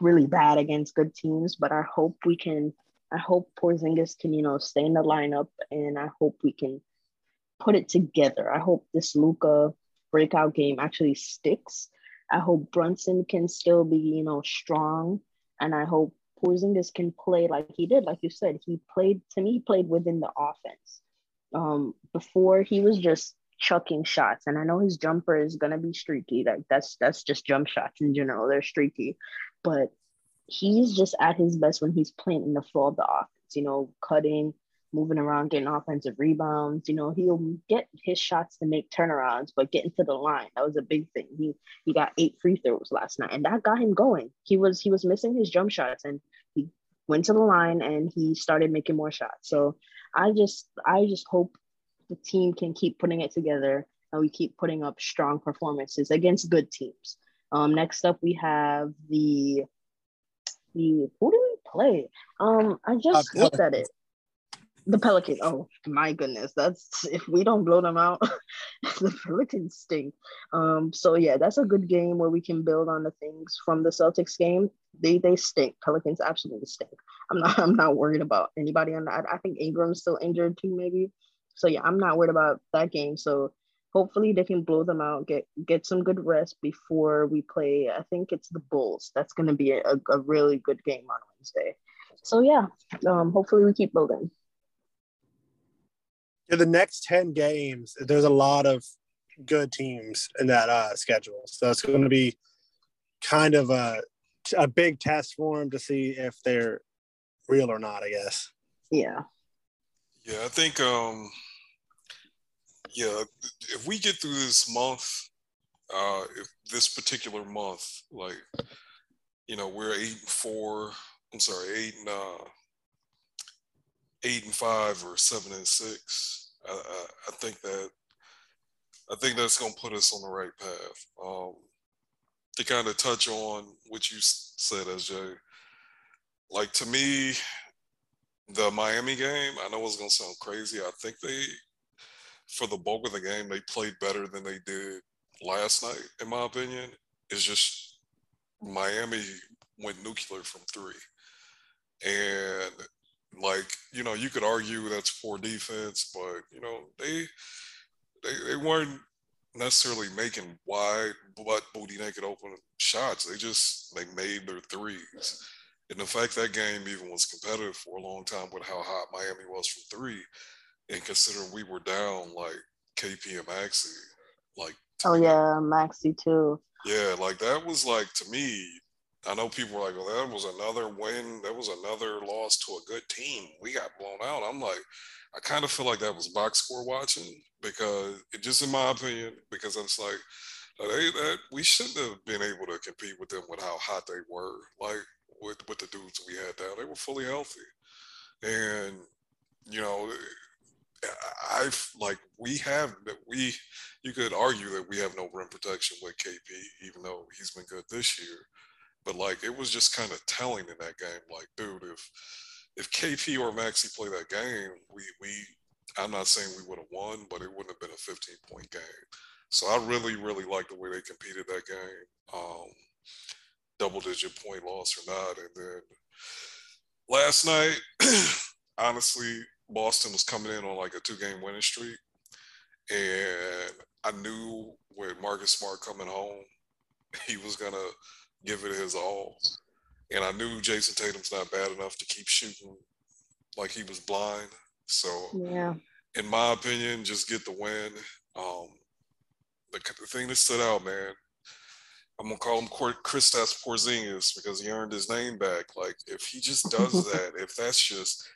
really bad against good teams. But I hope we can, I hope Porzingis can, you know, stay in the lineup, and I hope we can put it together. I hope this Luka breakout game actually sticks. I hope Brunson can still be, you know, strong. And I hope Porzingis can play like he did. Like you said, he played, to me, he played within the offense. Um, before, he was just chucking shots. And I know his jumper is going to be streaky. Like, that's that's just jump shots in general. They're streaky. But he's just at his best when he's playing in the flow of the offense, you know, cutting, moving around, getting offensive rebounds. You know, he'll get his shots to make turnarounds, but getting to the line, that was a big thing. He he got eight free throws last night, and that got him going. He was he was missing his jump shots, and he went to the line and he started making more shots. So I just I just hope the team can keep putting it together, and we keep putting up strong performances against good teams. Um, next up, we have the the who do we play? Um, I just uh, looked at it. The Pelicans. Oh my goodness, that's, if we don't blow them out, the Pelicans stink. Um, so yeah, that's a good game where we can build on the things from the Celtics game. They they stink. Pelicans absolutely stink. I'm not I'm not worried about anybody on that. I think Ingram's still injured too, maybe. So yeah, I'm not worried about that game. So hopefully they can blow them out, get get some good rest before we play. I think it's the Bulls. That's going to be a, a really good game on Wednesday. So yeah, um, hopefully we keep building. Yeah, the next ten games, there's a lot of good teams in that uh, schedule. So it's going to be kind of a, a big test for them to see if they're real or not, I guess. Yeah. Yeah, I think, um, yeah, if we get through this month, uh, if this particular month, like, you know, we're eight and four, I'm sorry, eight and uh, eight and five or seven and six. I, I, I think that I think that's gonna put us on the right path. Um, to kind of touch on what you said, S J, like to me, the Miami game, I know it's going to sound crazy. I think they, for the bulk of the game, they played better than they did last night, in my opinion. It's just Miami went nuclear from three. And, like, you know, you could argue that's poor defense, but, you know, they they, they weren't necessarily making wide, butt booty naked open shots. They just, they made their threes. And the fact that game even was competitive for a long time with how hot Miami was from three, and considering we were down, like, K P and Maxi, like. Oh, yeah, Maxi, too. Yeah, like, that was, like, to me, I know people were like, well, that was another win. That was another loss to a good team. We got blown out. I'm like, I kind of feel like that was box score watching, because it just, in my opinion, because I'm just like, they, that, we shouldn't have been able to compete with them with how hot they were. Like, with, with the dudes we had down, they were fully healthy. And, you know, I've like, we have that we, you could argue that we have no rim protection with K P, even though he's been good this year. But, like, it was just kind of telling in that game. Like, dude, if if K P or Maxi play that game, we we I'm not saying we would have won, but it wouldn't have been a fifteen-point game. So I really, really like the way they competed that game, um, double-digit point loss or not. And then last night, honestly, Boston was coming in on, like, a two-game winning streak. And I knew with Marcus Smart coming home, he was going to – give it his all. And I knew Jason Tatum's not bad enough to keep shooting like he was blind. So, yeah. In my opinion, just get the win. Um, the, the thing that stood out, man, I'm going to call him Kristaps Porzingis because he earned his name back. Like, if he just does that, if that's just,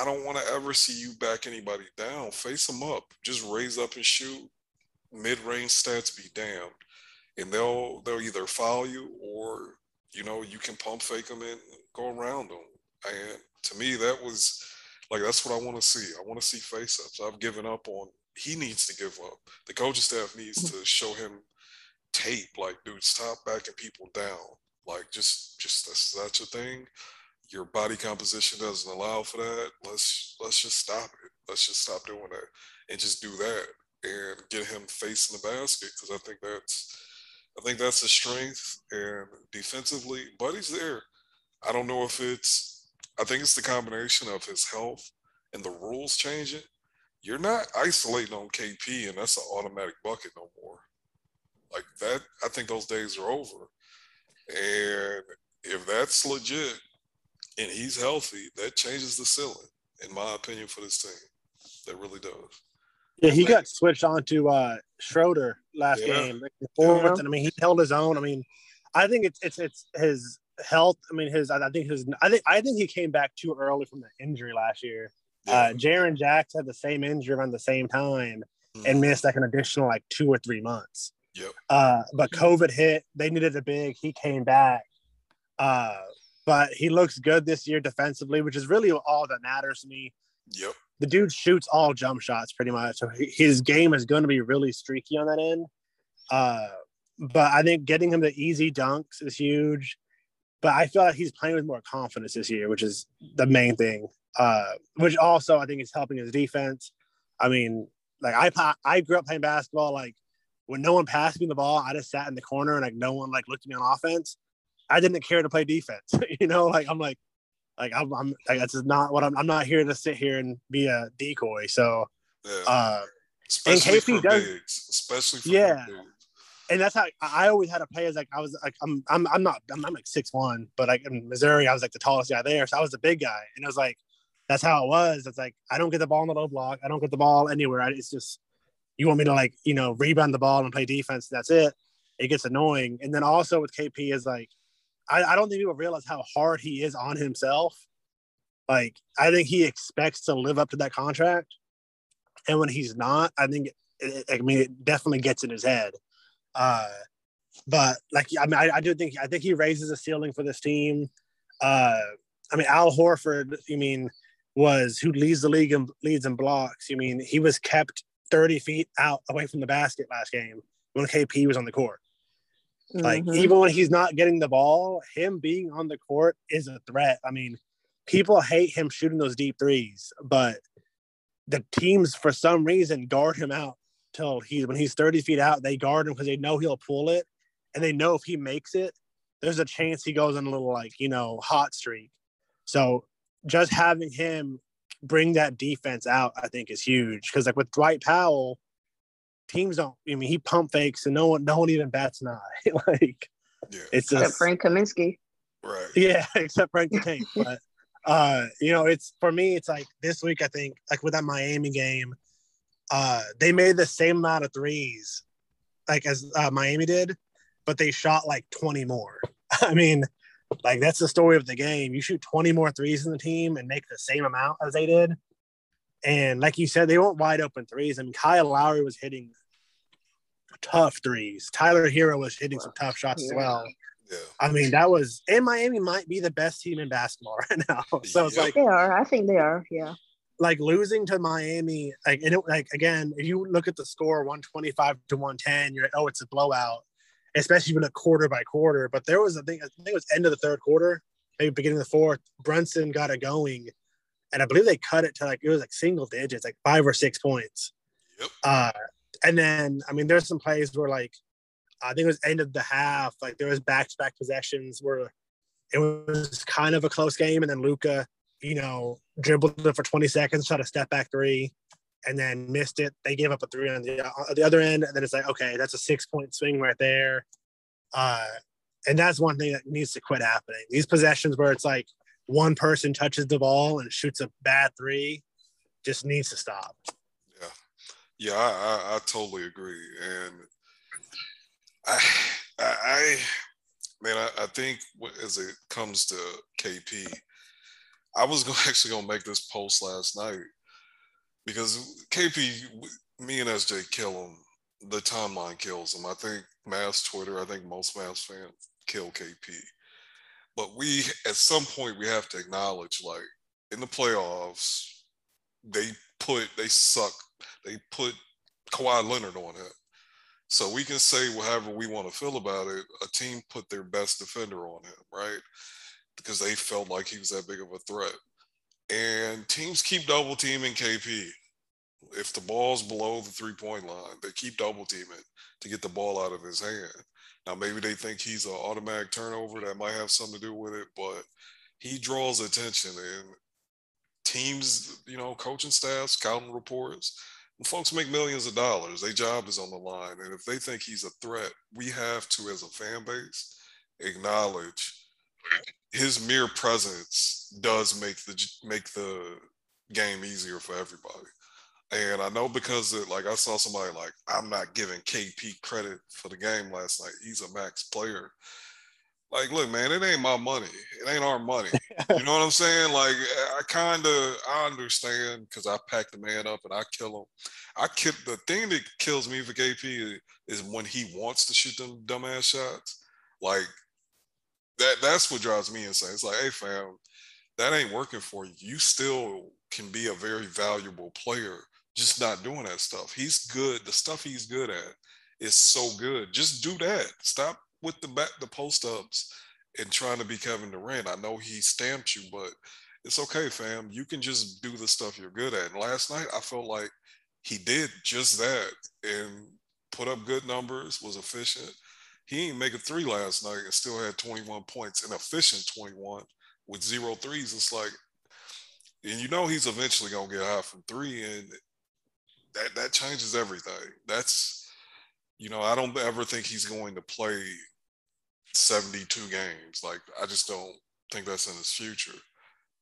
I don't want to ever see you back anybody down. Face them up. Just raise up and shoot. Mid-range stats be damned. And they'll they'll either foul you or, you know, you can pump fake them and go around them. And to me, that was, like, that's what I want to see. I want to see face-ups. I've given up on, he needs to give up. The coaching staff needs to show him tape. Like, dude, stop backing people down. Like, just, just that's not your thing. Your body composition doesn't allow for that. Let's, let's just stop it. Let's just stop doing that and just do that and get him facing the basket, because I think that's, I think that's his strength. And defensively, Buddy's there. I don't know if it's, I think it's the combination of his health and the rules changing. You're not isolating on K P, and that's an automatic bucket no more. Like that, I think those days are over. And if that's legit and he's healthy, that changes the ceiling, in my opinion, for this team. That really does. Yeah, he got switched on to uh, Schroeder last yeah. game, like the fourth, yeah. and I mean he held his own. I mean, I think it's it's it's his health. I mean his I think his I think I think he came back too early from the injury last year. Yeah. Uh, Jaren Jackson had the same injury around the same time mm. and missed like an additional like two or three months. Yeah. Uh, but COVID hit. They needed a big. He came back. Uh, but he looks good this year defensively, which is really all that matters to me. Yep. The dude shoots all jump shots pretty much. So his game is going to be really streaky on that end. Uh, but I think getting him the easy dunks is huge. But I feel like he's playing with more confidence this year, which is the main thing, uh, which also I think is helping his defense. I mean, like I, I grew up playing basketball. Like when no one passed me the ball, I just sat in the corner and like no one like looked at me on offense. I didn't care to play defense. you know, like I'm like, Like I'm, I'm like that's just not what I'm. I'm not here to sit here and be a decoy. So, yeah. uh, especially and K P for does, bigs, especially for yeah. Bigs. And that's how I always had to play. As like I was like I'm I'm I'm not I'm, I'm like six one, but like in Missouri I was like the tallest guy there, so I was the big guy. And it was like that's how it was. It's like I don't get the ball in the low block. I don't get the ball anywhere. I, it's just you want me to like you know rebound the ball and play defense. That's it. It gets annoying. And then also with K P is like. I, I don't think people realize how hard he is on himself. Like, I think he expects to live up to that contract. And when he's not, I think, it, it, I mean, it definitely gets in his head. Uh, but, like, I mean, I, I do think, I think he raises a ceiling for this team. Uh, I mean, Al Horford, you mean, was who leads the league and leads in blocks. You mean, he was kept thirty feet out away from the basket last game when K P was on the court. Like, mm-hmm. even when he's not getting the ball, him being on the court is a threat. I mean, people hate him shooting those deep threes, but the teams, for some reason, guard him out till he, when he's thirty feet out, they guard him because they know he'll pull it. And they know if he makes it, there's a chance he goes on a little, like, you know, hot streak. So just having him bring that defense out, I think, is huge. Because, like, with Dwight Powell, teams don't – I mean, he pump fakes, and no one no one even bats an eye. Like, yeah. it's just, Except Frank Kaminsky. Right. Yeah, except Frank Kaminsky. But, uh, you know, it's – for me, it's, like, this week, I think, like, with that Miami game, uh, they made the same amount of threes, like, as uh, Miami did, but they shot, like, twenty more. I mean – like, that's the story of the game. You shoot twenty more threes in the team and make the same amount as they did. And like you said, they weren't wide open threes. I mean, Kyle Lowry was hitting tough threes. Tyler Hero was hitting some tough shots yeah. as well. Yeah. I mean, that was – and Miami might be the best team in basketball right now. So it's yeah. like – They are. I think they are, yeah. Like, losing to Miami – like, and it, like again, if you look at the score, one twenty-five to one ten, you're like, oh, it's a blowout. Especially when a quarter by quarter, but there was a thing, I think it was end of the third quarter, maybe beginning of the fourth. Brunson got it going, and I believe they cut it to like, it was like single digits, like five or six points. Yep. Uh, and then, I mean, there's some plays where like, I think it was end of the half, like there was back to back possessions where it was kind of a close game. And then Luka, you know, dribbled it for twenty seconds, tried a step back three, and then missed it. They gave up a three on the, on the other end, and then it's like, okay, that's a six-point swing right there. Uh, and that's one thing that needs to quit happening. These possessions where it's like one person touches the ball and shoots a bad three just needs to stop. Yeah, yeah, I, I, I totally agree. And I, I, I man, I, I think as it comes to K P, I was gonna, actually going to make this post last night. Because K P, me and S J kill him. The timeline kills him. I think Mavs Twitter, I think most Mavs fans kill K P. But we, at some point, we have to acknowledge, like, in the playoffs, they put, they suck. They put Kawhi Leonard on him. So we can say whatever we want to feel about it. A team put their best defender on him, right? Because they felt like he was that big of a threat. And teams keep double teaming K P. If the ball's below the three-point line, they keep double teaming to get the ball out of his hand. Now, maybe they think he's an automatic turnover. That might have something to do with it, but he draws attention. And teams, you know, coaching staffs, scouting reports, folks make millions of dollars. Their job is on the line. And if they think he's a threat, we have to, as a fan base, acknowledge his mere presence does make the make the game easier for everybody. And I know because, it, like, I saw somebody like, I'm not giving K P credit for the game last night. He's a max player. Like, look, man, it ain't my money. It ain't our money. You know what I'm saying? Like, I kind of, I understand because I pack the man up and I kill him. I kill, the thing that kills me for K P is when he wants to shoot them dumbass shots. Like, That that's what drives me insane. It's like, hey, fam, that ain't working for you. You still can be a very valuable player, just not doing that stuff. He's good. The stuff he's good at is so good. Just do that. Stop with the back, the post-ups and trying to be Kevin Durant. I know he stamped you, but it's okay, fam. You can just do the stuff you're good at. And last night, I felt like he did just that and put up good numbers, was efficient. He didn't make a three last night and still had twenty-one points, an efficient twenty-one with zero threes. It's like, and you know he's eventually going to get high from three, and that, that changes everything. That's, you know, I don't ever think he's going to play seventy-two games. Like, I just don't think that's in his future.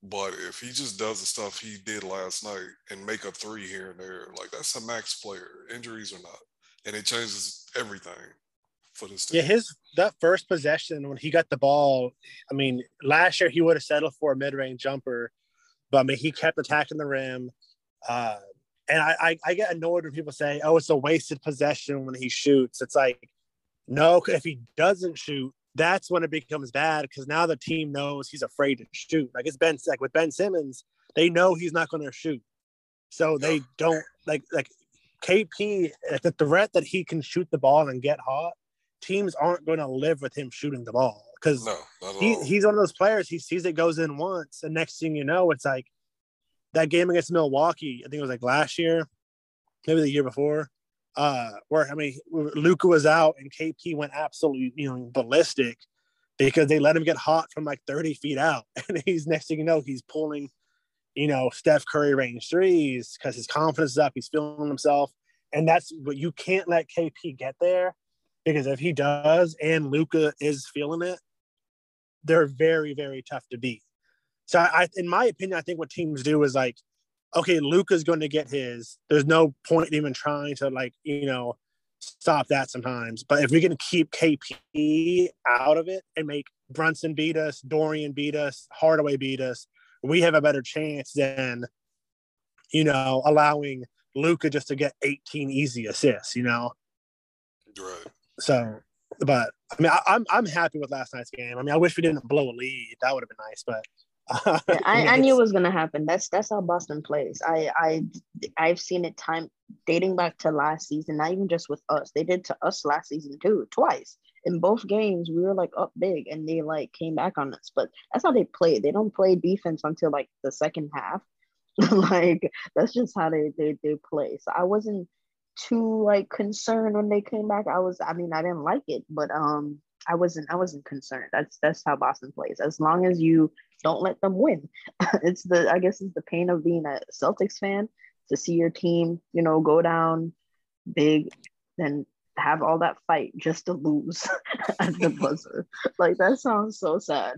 But if he just does the stuff he did last night and make a three here and there, like, that's a max player, injuries or not. And it changes everything. Yeah, his that first possession when he got the ball, I mean, last year he would have settled for a mid-range jumper, but I mean, he kept attacking the rim. Uh, and I, I, I get annoyed when people say, oh, it's a wasted possession when he shoots. It's like, no, if he doesn't shoot, that's when it becomes bad because now the team knows he's afraid to shoot. Like, it's Ben, like with Ben Simmons, they know he's not going to shoot. So they don't, like, like K P, the threat that he can shoot the ball and get hot teams aren't going to live with him shooting the ball because no, he, he's one of those players. He sees it goes in once, and next thing you know, it's like that game against Milwaukee. I think it was like last year, maybe the year before, uh, where I mean, Luka was out and K P went absolutely, you know, ballistic because they let him get hot from like thirty feet out, and he's next thing you know, he's pulling, you know, Steph Curry range threes because his confidence is up. He's feeling himself. And that's what you can't let K P get there, because if he does and Luka is feeling it, they're very, very tough to beat. So I, in my opinion, I think what teams do is like, okay, Luka's going to get his. There's no point in even trying to like, you know, stop that sometimes. But if we can keep K P out of it and make Brunson beat us, Dorian beat us, Hardaway beat us, we have a better chance than, you know, allowing Luka just to get eighteen easy assists, you know? Right. So, but I mean, I, I'm I'm happy with last night's game. I mean, I wish we didn't blow a lead. That would have been nice, but uh, yeah, I, I knew it was gonna happen. That's that's how Boston plays. I I I've seen it time dating back to last season. Not even just with us. They did to us last season too, twice. In both games, we were like up big, and they like came back on us. But that's how they play. They don't play defense until like the second half. Like that's just how they, they they play. So I wasn't too like concerned when they came back. I was, I mean, I didn't like it, but um, I wasn't I wasn't concerned. That's that's how Boston plays. As long as you don't let them win, it's the I guess it's the pain of being a Celtics fan to see your team, you know, go down big, then have all that fight just to lose at the buzzer. Like that sounds so sad.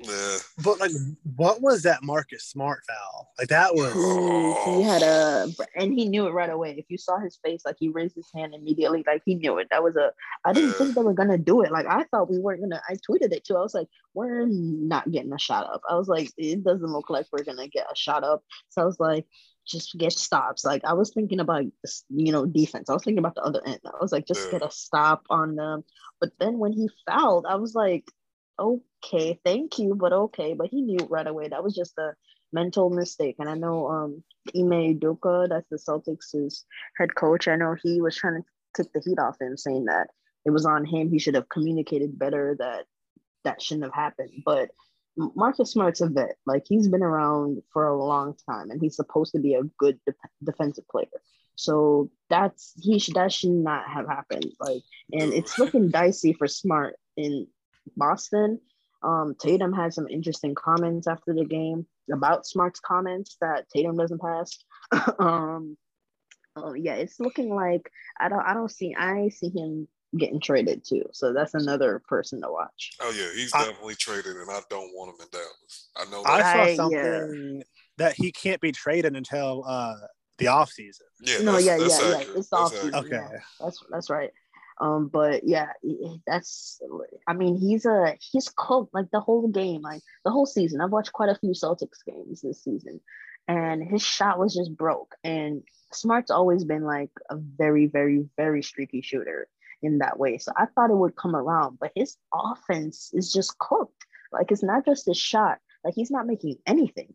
Yeah. But like, what was that Marcus Smart foul? Like that was he had a, and he knew it right away. If you saw his face, like he raised his hand immediately, like he knew it. That was a, I didn't think they were gonna do it. Like I thought we weren't gonna. I tweeted it too. I was like, we're not getting a shot up. I was like, it doesn't look like we're gonna get a shot up. So I was like, just get stops. Like I was thinking about, you know, defense. I was thinking about the other end. I was like, just get a stop on them. But then when he fouled, I was like, okay, thank you, but okay. But he knew right away. That was just a mental mistake. And I know um Ime Udoka, that's the Celtics' head coach, I know he was trying to take the heat off him, saying that it was on him. He should have communicated better, that that shouldn't have happened. But Marcus Smart's a vet. Like he's been around for a long time, and he's supposed to be a good de- defensive player. So that's he should that should not have happened. Like, and it's looking dicey for Smart in Boston. Um, Tatum had some interesting comments after the game about Smart's comments that Tatum doesn't pass. um, oh yeah, it's looking like I don't I don't see I see him getting traded too. So that's another person to watch. Oh yeah, he's I, definitely traded, and I don't want him in Dallas. I know. That. I saw something yeah. that he can't be traded until uh, the offseason. Yeah. No. That's, yeah. That's yeah. Accurate. Yeah. It's the offseason. Okay. Yeah. That's that's right. Um, but yeah, that's, I mean, he's a, he's cooked like the whole game, like the whole season. I've watched quite a few Celtics games this season, and his shot was just broke. And Smart's always been like a very, very, very streaky shooter in that way. So I thought it would come around, but his offense is just cooked. Like it's not just his shot, like he's not making anything.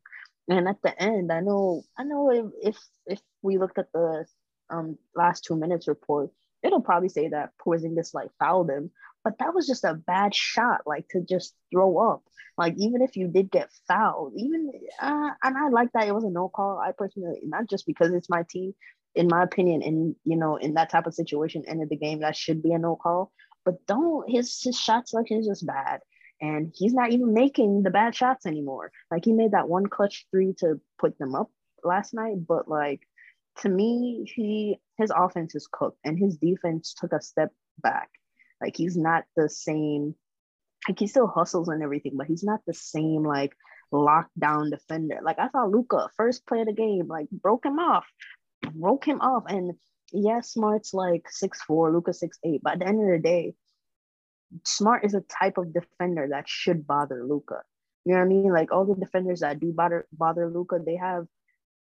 And at the end, I know, I know if, if we looked at the um, last two minutes report, it'll probably say that Porzingis like fouled him, but that was just a bad shot, like to just throw up. Like even if you did get fouled, even uh, and I like that it was a no call. I personally, not just because it's my team, in my opinion, and you know, in that type of situation, end of the game, that should be a no call. But don't his his shot selection is just bad, and he's not even making the bad shots anymore. Like he made that one clutch three to put them up last night, but like. To me, he his offense is cooked, and his defense took a step back. Like he's not the same. Like he still hustles and everything, but he's not the same like lockdown defender. Like I saw Luka first play of the game, like broke him off, broke him off. And yeah, Smart's like six four, Luka six eight. But at the end of the day, Smart is a type of defender that should bother Luka. You know what I mean? Like all the defenders that do bother bother Luka, they have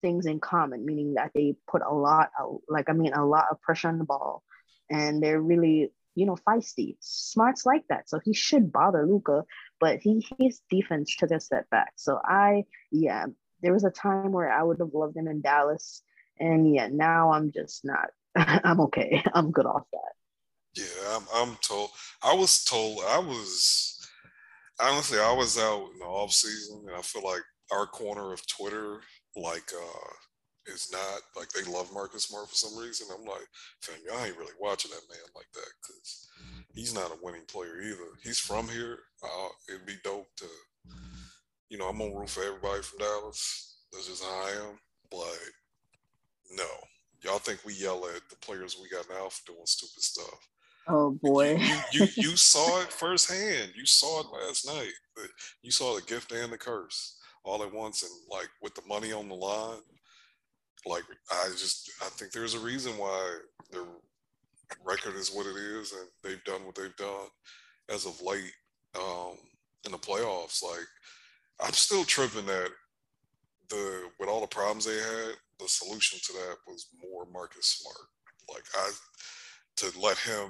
things in common, meaning that they put a lot of, like I mean a lot of pressure on the ball, and they're really, you know, feisty. Smart's like that, so he should bother Luka, but he his defense took a step back. So I yeah there was a time where I would have loved him in Dallas, and yeah now I'm just not I'm okay I'm good off that. Yeah, I'm, I'm told. I was told. I was honestly, I was out in the off season, and I feel like our corner of Twitter, like, uh, is not like they love Marcus Smart for some reason. I'm like, fam, y'all ain't really watching that man like that because he's not a winning player either. He's from here. Uh, it'd be dope to, you know, I'm gonna root for everybody from Dallas. That's just how I am. But no, y'all think we yell at the players we got now for doing stupid stuff. Oh boy. you, you, you, you saw it firsthand. You saw it last night. You saw the gift and the curse all at once. And like with the money on the line, like I just, I think there's a reason why their record is what it is. And they've done what they've done as of late um, in the playoffs. Like I'm still tripping that the, with all the problems they had, the solution to that was more Marcus Smart. Like I, to let him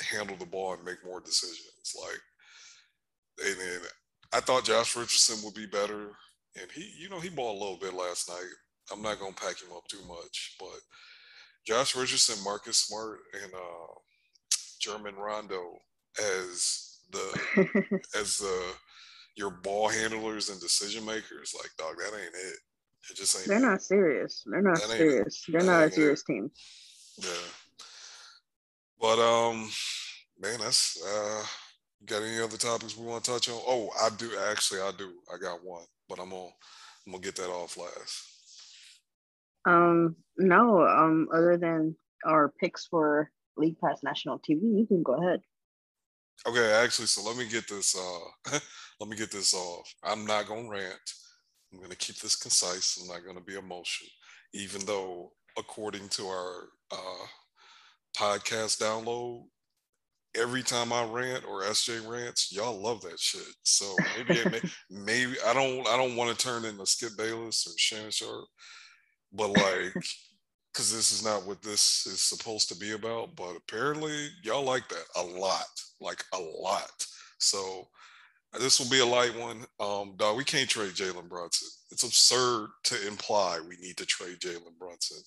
handle the ball and make more decisions. Like, and then I thought Josh Richardson would be better. And he, you know, he balled a little bit last night. I'm not going to pack him up too much, but Josh Richardson, Marcus Smart, and uh, German Rondo as the, as the, your ball handlers and decision makers. Like, dog, that ain't it. It just ain't They're it. not serious. They're not serious. It. They're that not a serious it. team. Yeah. But, um, man, that's, uh, got any other topics we want to touch on? Oh, I do. Actually, I do. I got one, but I'm going I'm going to get that off last. Um, no, um, other than our picks for League Pass National T V, you can go ahead. Okay. Actually, so let me get this, uh, let me get this off. I'm not going to rant. I'm going to keep this concise. I'm not going to be emotional, even though according to our, uh, podcast download, every time I rant or S J rants, y'all love that shit. So maybe it may, maybe I don't I don't want to turn into Skip Bayless or Shannon Sharp, but like, because this is not what this is supposed to be about. But apparently, y'all like that a lot, like a lot. So this will be a light one. Um, dog, we can't trade Jalen Brunson. It's absurd to imply we need to trade Jalen Brunson.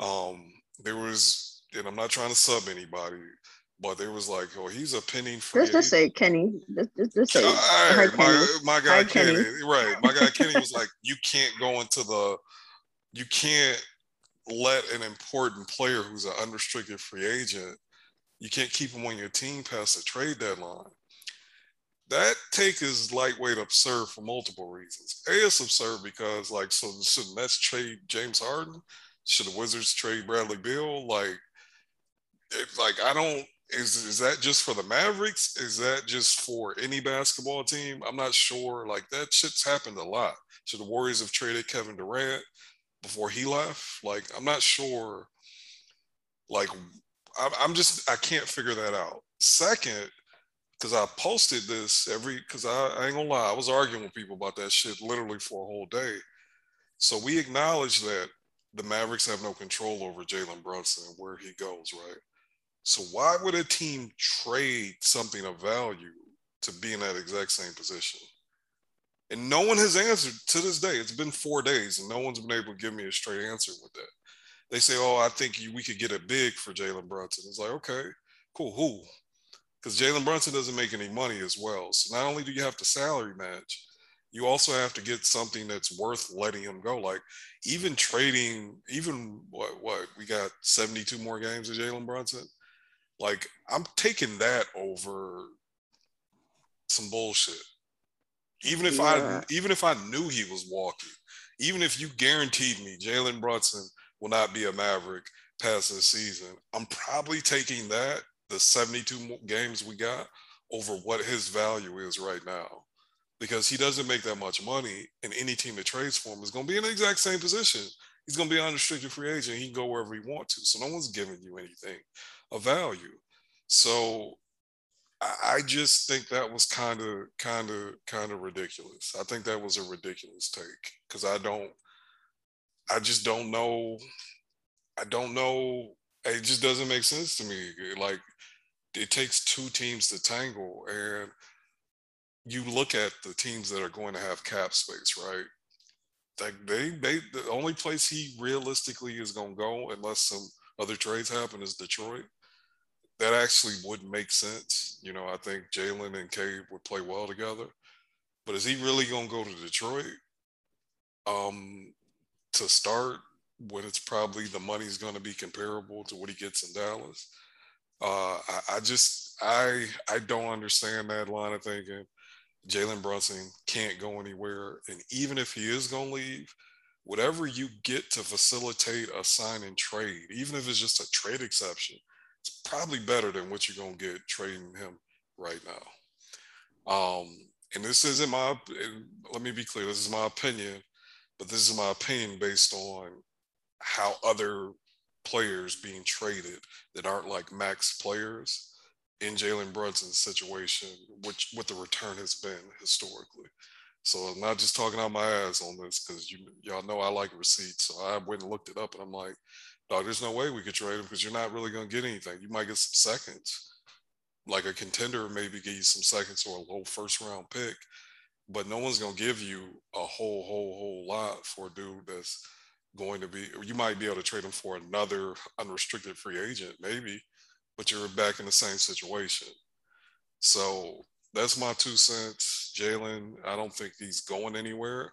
Um, there was. And I'm not trying to sub anybody, but there was like, oh, he's a pending free agent. Let's just say Kenny. Let's just say. All right, my, my guy Hi, Kenny. Kenny. Right. My guy Kenny was like, you can't go into the, you can't let an important player who's an unrestricted free agent, you can't keep him on your team past the trade deadline. That take is lightweight absurd for multiple reasons. A, it's absurd because like, so shouldn't that's trade James Harden? Should the Wizards trade Bradley Beal? Like, It's like, I don't, is, is that just for the Mavericks? Is that just for any basketball team? I'm not sure. Like, that shit's happened a lot. Should the Warriors have traded Kevin Durant before he left? Like, I'm not sure. Like, I'm, I'm just, I can't figure that out. Second, because I posted this every, because I, I ain't gonna lie, I was arguing with people about that shit literally for a whole day. So we acknowledge that the Mavericks have no control over Jalen Brunson and where he goes, right? So why would a team trade something of value to be in that exact same position? And no one has answered to this day. It's been four days and no one's been able to give me a straight answer with that. They say, oh, I think we could get a big for Jalen Brunson. It's like, okay, cool, who? Because Jalen Brunson doesn't make any money as well. So not only do you have to salary match, you also have to get something that's worth letting him go. Like even trading, even what, what we got seventy-two more games of Jalen Brunson. Like, I'm taking that over some bullshit. Even if yeah. I even if I knew he was walking, even if you guaranteed me Jalen Brunson will not be a Maverick past this season, I'm probably taking that, the seventy-two games we got, over what his value is right now. Because he doesn't make that much money, and any team that trades for him is going to be in the exact same position. He's going to be an unrestricted free agent. He can go wherever he wants to. So no one's giving you anything of value. So I just think that was kind of, kind of, kind of ridiculous. I think that was a ridiculous take because I don't, I just don't know. I don't know. It just doesn't make sense to me. Like it takes two teams to tangle, and you look at the teams that are going to have cap space, right? Like they, they, the only place he realistically is going to go, unless some other trades happen, is Detroit. that actually wouldn't make sense. You know, I think Jalen and K would play well together. But is he really going to go to Detroit um, to start when it's probably the money's going to be comparable to what he gets in Dallas? Uh, I, I just, I I don't understand that line of thinking. Jalen Brunson can't go anywhere. And even if he is going to leave, whatever you get to facilitate a sign and trade, even if it's just a trade exception, it's probably better than what you're going to get trading him right now. Um, and this isn't my, let me be clear, this is my opinion, but this is my opinion based on how other players being traded that aren't like max players in Jalen Brunson's situation, which what the return has been historically. So I'm not just talking out my ass on this because you, y'all know I like receipts. So I went and looked it up and I'm like, dog, there's no way we could trade him because you're not really going to get anything. You might get some seconds. Like a contender maybe give you some seconds or a low first round pick, but no one's going to give you a whole, whole, whole lot for a dude that's going to be, you might be able to trade him for another unrestricted free agent maybe, but you're back in the same situation. So that's my two cents. Jalen, I don't think he's going anywhere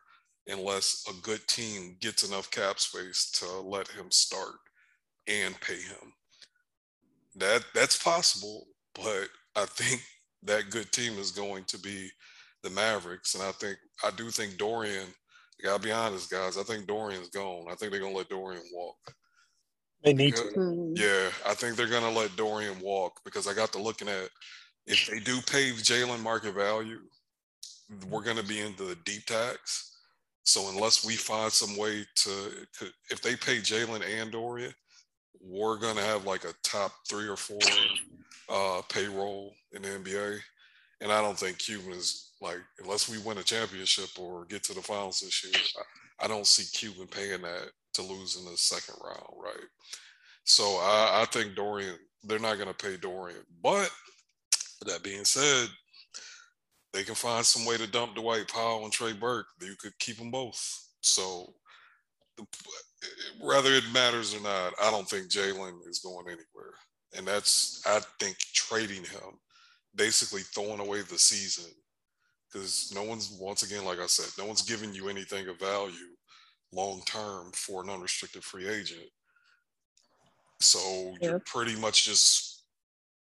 unless a good team gets enough cap space to let him start and pay him. That that's possible, but I think that good team is going to be the Mavericks. And I think, I do think Dorian, I gotta be honest, guys, I think Dorian's gone. I think they're gonna let Dorian walk. They need to. Yeah, I think they're going to let Dorian walk because I got to looking at if they do pay Jalen market value, we're going to be into the deep tax. So unless we find some way to, if they pay Jalen and Dorian, we're going to have like a top three or four uh, payroll in the N B A. And I don't think Cuban is like, unless we win a championship or get to the finals this year, I, I don't see Cuban paying that to lose in the second round, right? So I, I think Dorian, they're not going to pay Dorian. But that being said, they can find some way to dump Dwight Powell and Trey Burke. You could keep them both. So whether it matters or not, I don't think Jalen is going anywhere. And that's, I think, trading him, basically throwing away the season. Because no one's, once again, like I said, no one's giving you anything of value long-term for an unrestricted free agent. So yeah. You're pretty much just,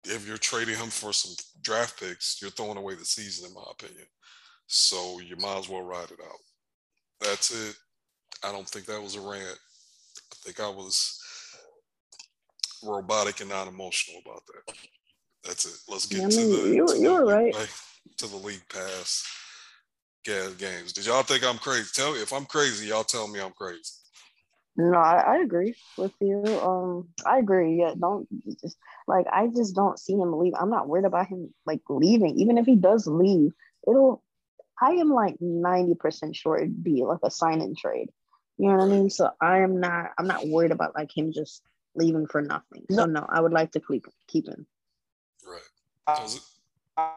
if you're trading him for some draft picks, you're throwing away the season, in my opinion. So you might as well ride it out. That's it. I don't think that was a rant. I think I was robotic and not emotional about that. That's it. Let's get I mean, to the, you, to, you're the right. league, to the league pass. Games. Did y'all think I'm crazy? Tell me if I'm crazy, y'all tell me I'm crazy. No, I, I agree with you. Um, I agree. Yeah, don't just, like I just don't see him leave. I'm not worried about him like leaving. Even if he does leave, it'll I am like ninety percent sure it'd be like a sign and trade. You know what I mean? So I am not I'm not worried about like him just leaving for nothing. So no, I would like to keep keep him. Right. How's it? I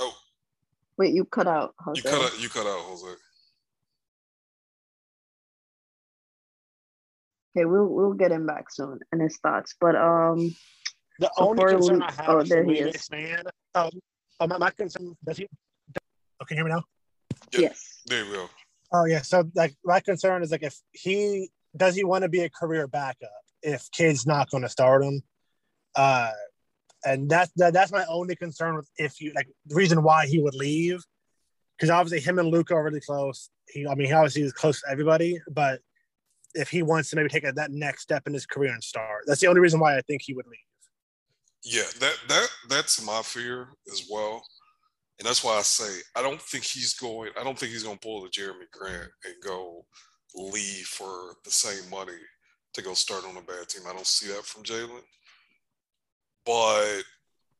Oh, wait! You cut out, Jose. You cut out. You cut out, Jose. Okay, we'll we'll get him back soon and his thoughts. But um, the so only concern we, I have oh, is there he is. Man, um, oh, my, my concern does he? Oh, can you hear me now? Yeah, yes. There you go. Oh yeah. So like, my concern is like, if he does, he want to be a career backup if Kid's not going to start him. Uh. And that's that, that's my only concern with if you like the reason why he would leave, because obviously him and Luka are really close. He, I mean, he obviously is close to everybody. But if he wants to maybe take a, that next step in his career and start, that's the only reason why I think he would leave. Yeah, that that that's my fear as well, and that's why I say I don't think he's going. I don't think he's going to pull the Jerami Grant and go leave for the same money to go start on a bad team. I don't see that from Jalen. But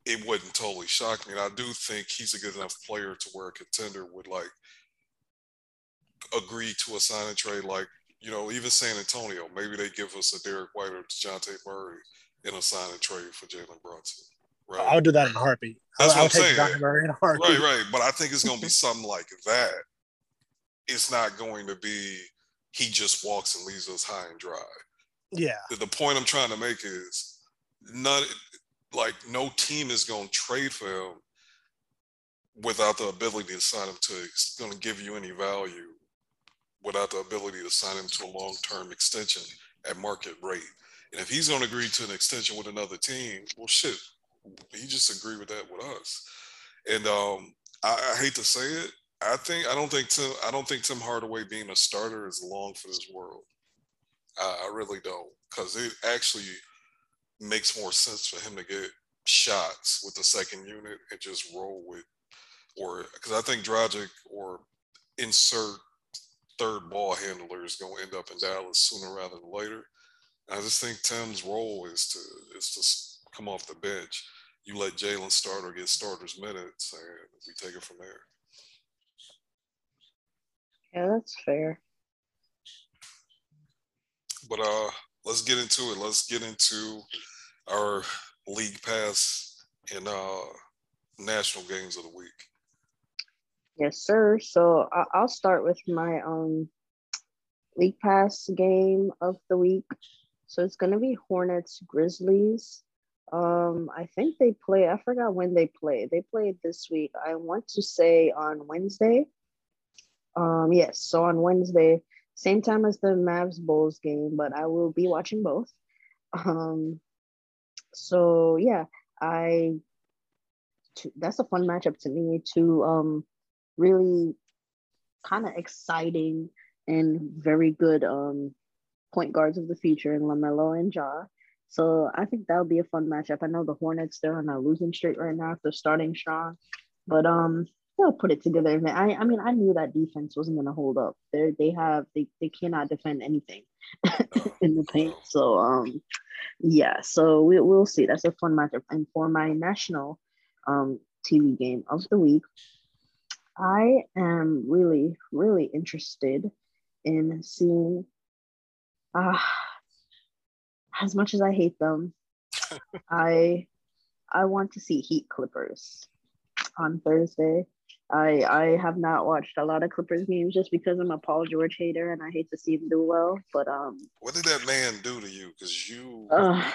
it wouldn't totally shock me. And I do think he's a good enough player to where a contender would, like, agree to a sign and trade. Like, you know, even San Antonio, maybe they give us a Derek White or DeJounte Murray in a sign and trade for Jalen Brunson. Right? I'll do that in a heartbeat. That's I'll, what I'm I'll take DeJounte Murray in a heartbeat. Right, right. But I think it's going to be something like that. It's not going to be he just walks and leaves us high and dry. Yeah. The point I'm trying to make is not like no team is going to trade for him without the ability to sign him to. It's going to give you any value without the ability to sign him to a long-term extension at market rate. And if he's going to agree to an extension with another team, well, shit, he just agreed with that with us. And um, I, I hate to say it, I think I don't think Tim I don't think Tim Hardaway being a starter is long for this world. I, I really don't, because it actually makes more sense for him to get shots with the second unit and just roll with, or because I think Dragic or insert third ball handler is going to end up in Dallas sooner rather than later. I just think Tim's role is to is to come off the bench. You let Jalen start or get starters minutes, and we take it from there. Yeah, that's fair. But uh, let's get into it. Let's get into our league pass and uh, national games of the week. Yes, sir. So I'll start with my um league pass game of the week. So it's going to be Hornets Grizzlies. Um, I think they play, I forgot when they played. They played this week. I want to say on Wednesday. Um, yes, so on Wednesday, same time as the Mavs Bulls game, but I will be watching both. Um, so yeah, I, to, that's a fun matchup to me, two um, really kind of exciting and very good um, point guards of the future in LaMelo and Ja. So I think that'll be a fun matchup. I know the Hornets, they're on a losing streak right now. They're starting strong, but um, they'll put it together. I, I mean, I knew that defense wasn't going to hold up. They they have they, they cannot defend anything in the paint. So um, yeah. So we we'll see. That's a fun matchup. And for my national um T V game of the week, I am really really interested in seeing. Uh, As much as I hate them, I I want to see Heat Clippers on Thursday. I I have not watched a lot of Clippers games just because I'm a Paul George hater and I hate to see him do well. But um, what did that man do to you? Because you uh,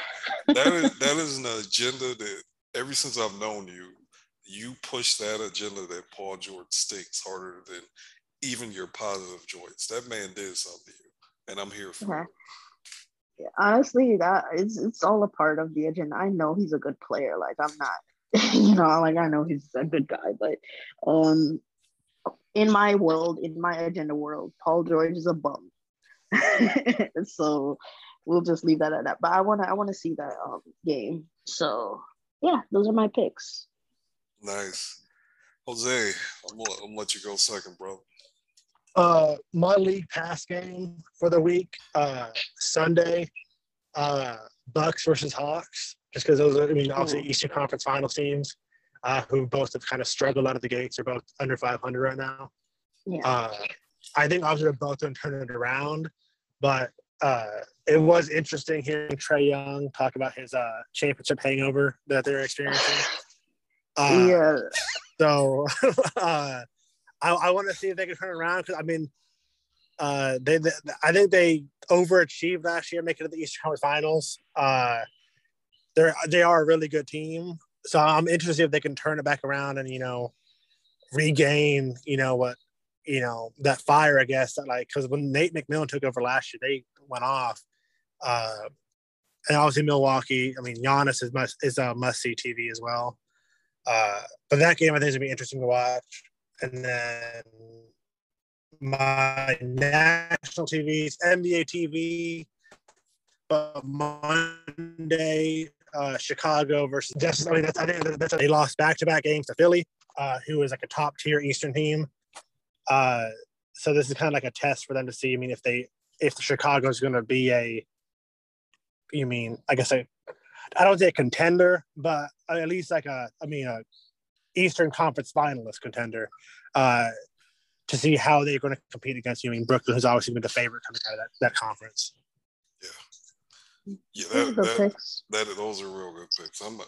that is that is an agenda that ever since I've known you, you push that agenda that Paul George sticks harder than even your positive joints. That man did something to you, and I'm here for okay. it. Honestly, that it's it's all a part of the agenda. I know he's a good player. Like I'm not, you know, like I know he's a good guy, but um, in my world, in my agenda world, Paul George is a bum. So we'll just leave that at that. But I wanna I wanna see that um game. So yeah, those are my picks. Nice, Jose. I'm gonna, I'm gonna let you go second, bro. Uh, my league pass game for the week, uh, Sunday, uh, Bucks versus Hawks, just because those are, I mean, obviously Eastern Conference Finals teams uh, who both have kind of struggled out of the gates. They're both under five hundred right now. Yeah. Uh, I think obviously they're both going to turn it around, but uh, it was interesting hearing Trae Young talk about his uh, championship hangover that they're experiencing. Uh, yeah. So, uh, I, I want to see if they can turn around because I mean, uh, they, they I think they overachieved last year, making it to the Eastern Conference Finals. Uh, they're they are a really good team, so I'm interested if they can turn it back around and you know, regain you know what you know that fire I guess that like because when Nate McMillan took over last year, they went off, uh, and obviously Milwaukee. I mean, Giannis is must is a must see T V as well, uh, but that game I think is gonna be interesting to watch. And then my national T Vs, N B A T V, but Monday, uh, Chicago versus Justice. I mean, that's, I think that's they lost back-to-back games to Philly, uh, who is like a top-tier Eastern team. Uh, so this is kind of like a test for them to see. I mean, if they if Chicago is going to be a, you mean, I guess I, I don't say a contender, but at least like a, I mean a. Eastern Conference finalist contender uh, to see how they're going to compete against you. I mean, Brooklyn has obviously been the favorite coming out of that, that conference. Yeah. Yeah, that, that, that, that, those are real good picks. I'm not,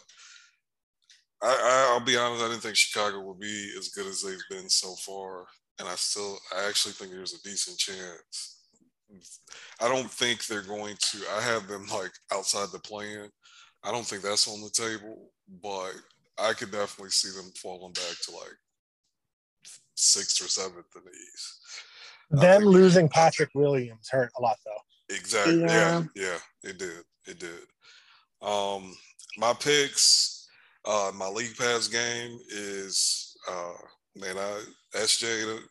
I, I'll be honest, I didn't think Chicago would be as good as they've been so far. And I still, I actually think there's a decent chance. I don't think they're going to. I have them like outside the play-in. I don't think that's on the table, but I could definitely see them falling back to like sixth or seventh in the East. Them losing it, Patrick think, Williams hurt a lot, though. Exactly. Yeah. yeah, yeah, it did. It did. Um, my picks, uh, my league pass game is, uh, man, I S J.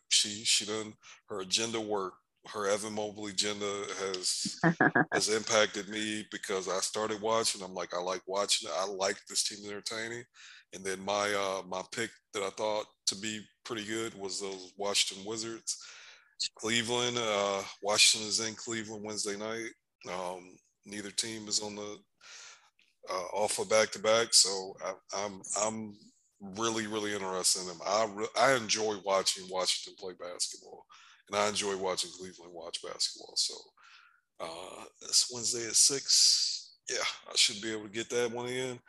She she done her agenda work. Her Evan Mobley agenda has has impacted me because I started watching. I'm like, I like watching it. I like this team entertaining. And then my uh, my pick that I thought to be pretty good was those Washington Wizards. Cleveland, uh, Washington is in Cleveland Wednesday night. Um, neither team is on the uh, off of back to back, so I, I'm I'm really really interested in them. I re- I enjoy watching Washington play basketball, and I enjoy watching Cleveland watch basketball. So uh, it's Wednesday at six. Yeah, I should be able to get that one in. And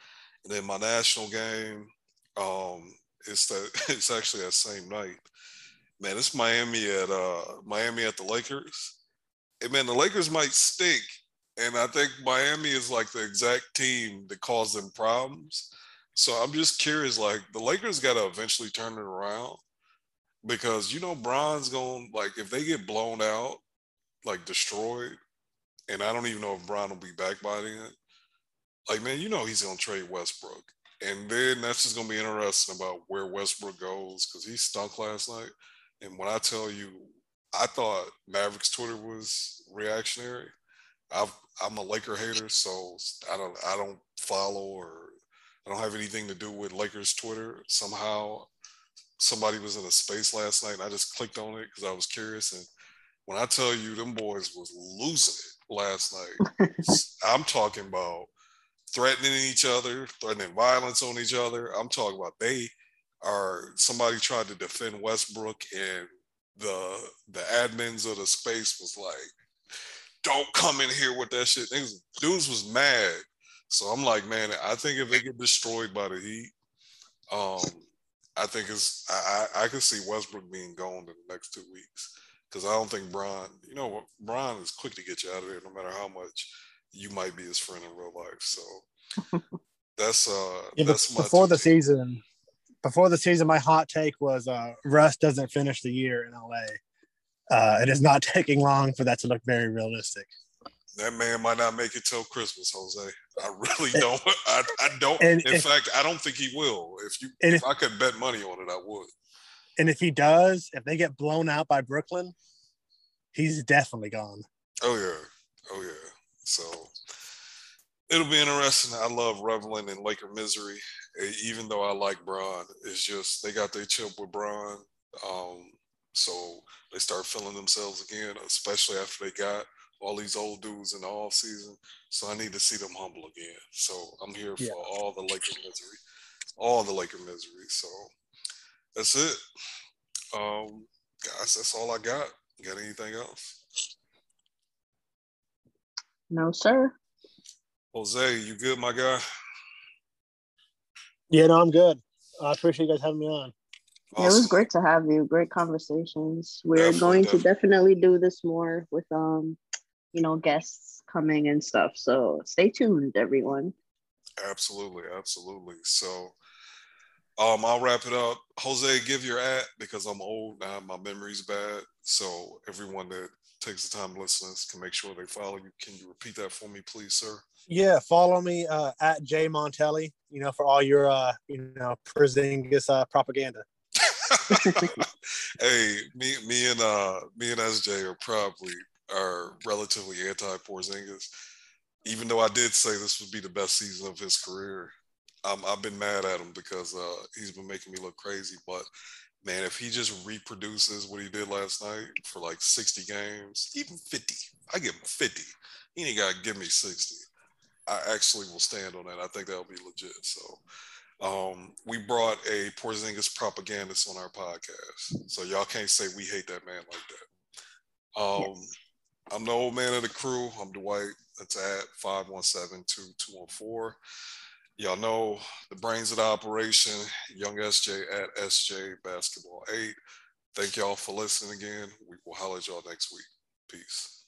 then my national game, um, it's that it's actually that same night. Man, it's Miami at uh, Miami at the Lakers. And, man, the Lakers might stink. And I think Miami is, like, the exact team that caused them problems. So I'm just curious, like, the Lakers got to eventually turn it around because, you know, Bron's going, like, if they get blown out, like, destroyed, and I don't even know if Bron will be back by then, like, man, you know he's going to trade Westbrook. And then that's just going to be interesting about where Westbrook goes because he stunk last night. And when I tell you, I thought Mavericks Twitter was reactionary. I've, I'm a Laker hater, so I don't I don't follow or I don't have anything to do with Lakers Twitter. Somehow, somebody was in a space last night, and I just clicked on it because I was curious. And when I tell you, them boys was losing it last night. I'm talking about threatening each other, threatening violence on each other. I'm talking about they – or somebody tried to defend Westbrook and the the admins of the space was like, don't come in here with that shit. Dudes, dudes was mad. So I'm like, man, I think if they get destroyed by the Heat, um, I think it's, I, I, I could see Westbrook being gone in the next two weeks because I don't think Bron, you know, Bron is quick to get you out of there no matter how much you might be his friend in real life. So that's, uh, yeah, that's my before the season. Before the season, my hot take was uh, Russ doesn't finish the year in L A. Uh, it is not taking long for that to look very realistic. That man might not make it till Christmas, Jose. I really don't. I, I don't. And in if, fact, I don't think he will. If you, if, if I could bet money on it, I would. And if he does, if they get blown out by Brooklyn, he's definitely gone. Oh, yeah. Oh, yeah. So it'll be interesting. I love reveling in Laker misery. Even though I like Bron, it's just they got their chip with Bron. Um, so they start feeling themselves again, especially after they got all these old dudes in the offseason. So I need to see them humble again. So I'm here for yeah. all the Laker misery, all the Laker misery. So that's it. Um, guys, that's all I got. Got anything else? No, sir. Jose, you good, my guy? Yeah, no, I'm good. I appreciate you guys having me on. Awesome. Yeah, it was great to have you. Great conversations. We're definitely, going definitely. to definitely do this more with, um, you know, guests coming and stuff. So stay tuned, everyone. Absolutely, absolutely. So um, I'll wrap it up. Jose, give your at because I'm old now. My memory's bad. So everyone that takes the time to listen can make sure they follow you. Can you repeat that for me, please, sir? Yeah, follow me uh, at Jay Montelli, you know, for all your, uh, you know, Porzingis uh, propaganda. Hey, me, me and uh, me and S J are probably are relatively anti-Porzingis, even though I did say this would be the best season of his career. Um, I've been mad at him because uh, he's been making me look crazy. But man, if he just reproduces what he did last night for like sixty games, even fifty, I give him fifty. He ain't gotta give me sixty. I actually will stand on that. I think that'll be legit. So um, we brought a Porzingis propagandist on our podcast. So y'all can't say we hate that man like that. Um, yes. I'm the old man of the crew. I'm Dwight. That's at five one seven, two two one four. Y'all know the brains of the operation, Young S J at S J Basketball eight. Thank y'all for listening again. We will holler at y'all next week. Peace.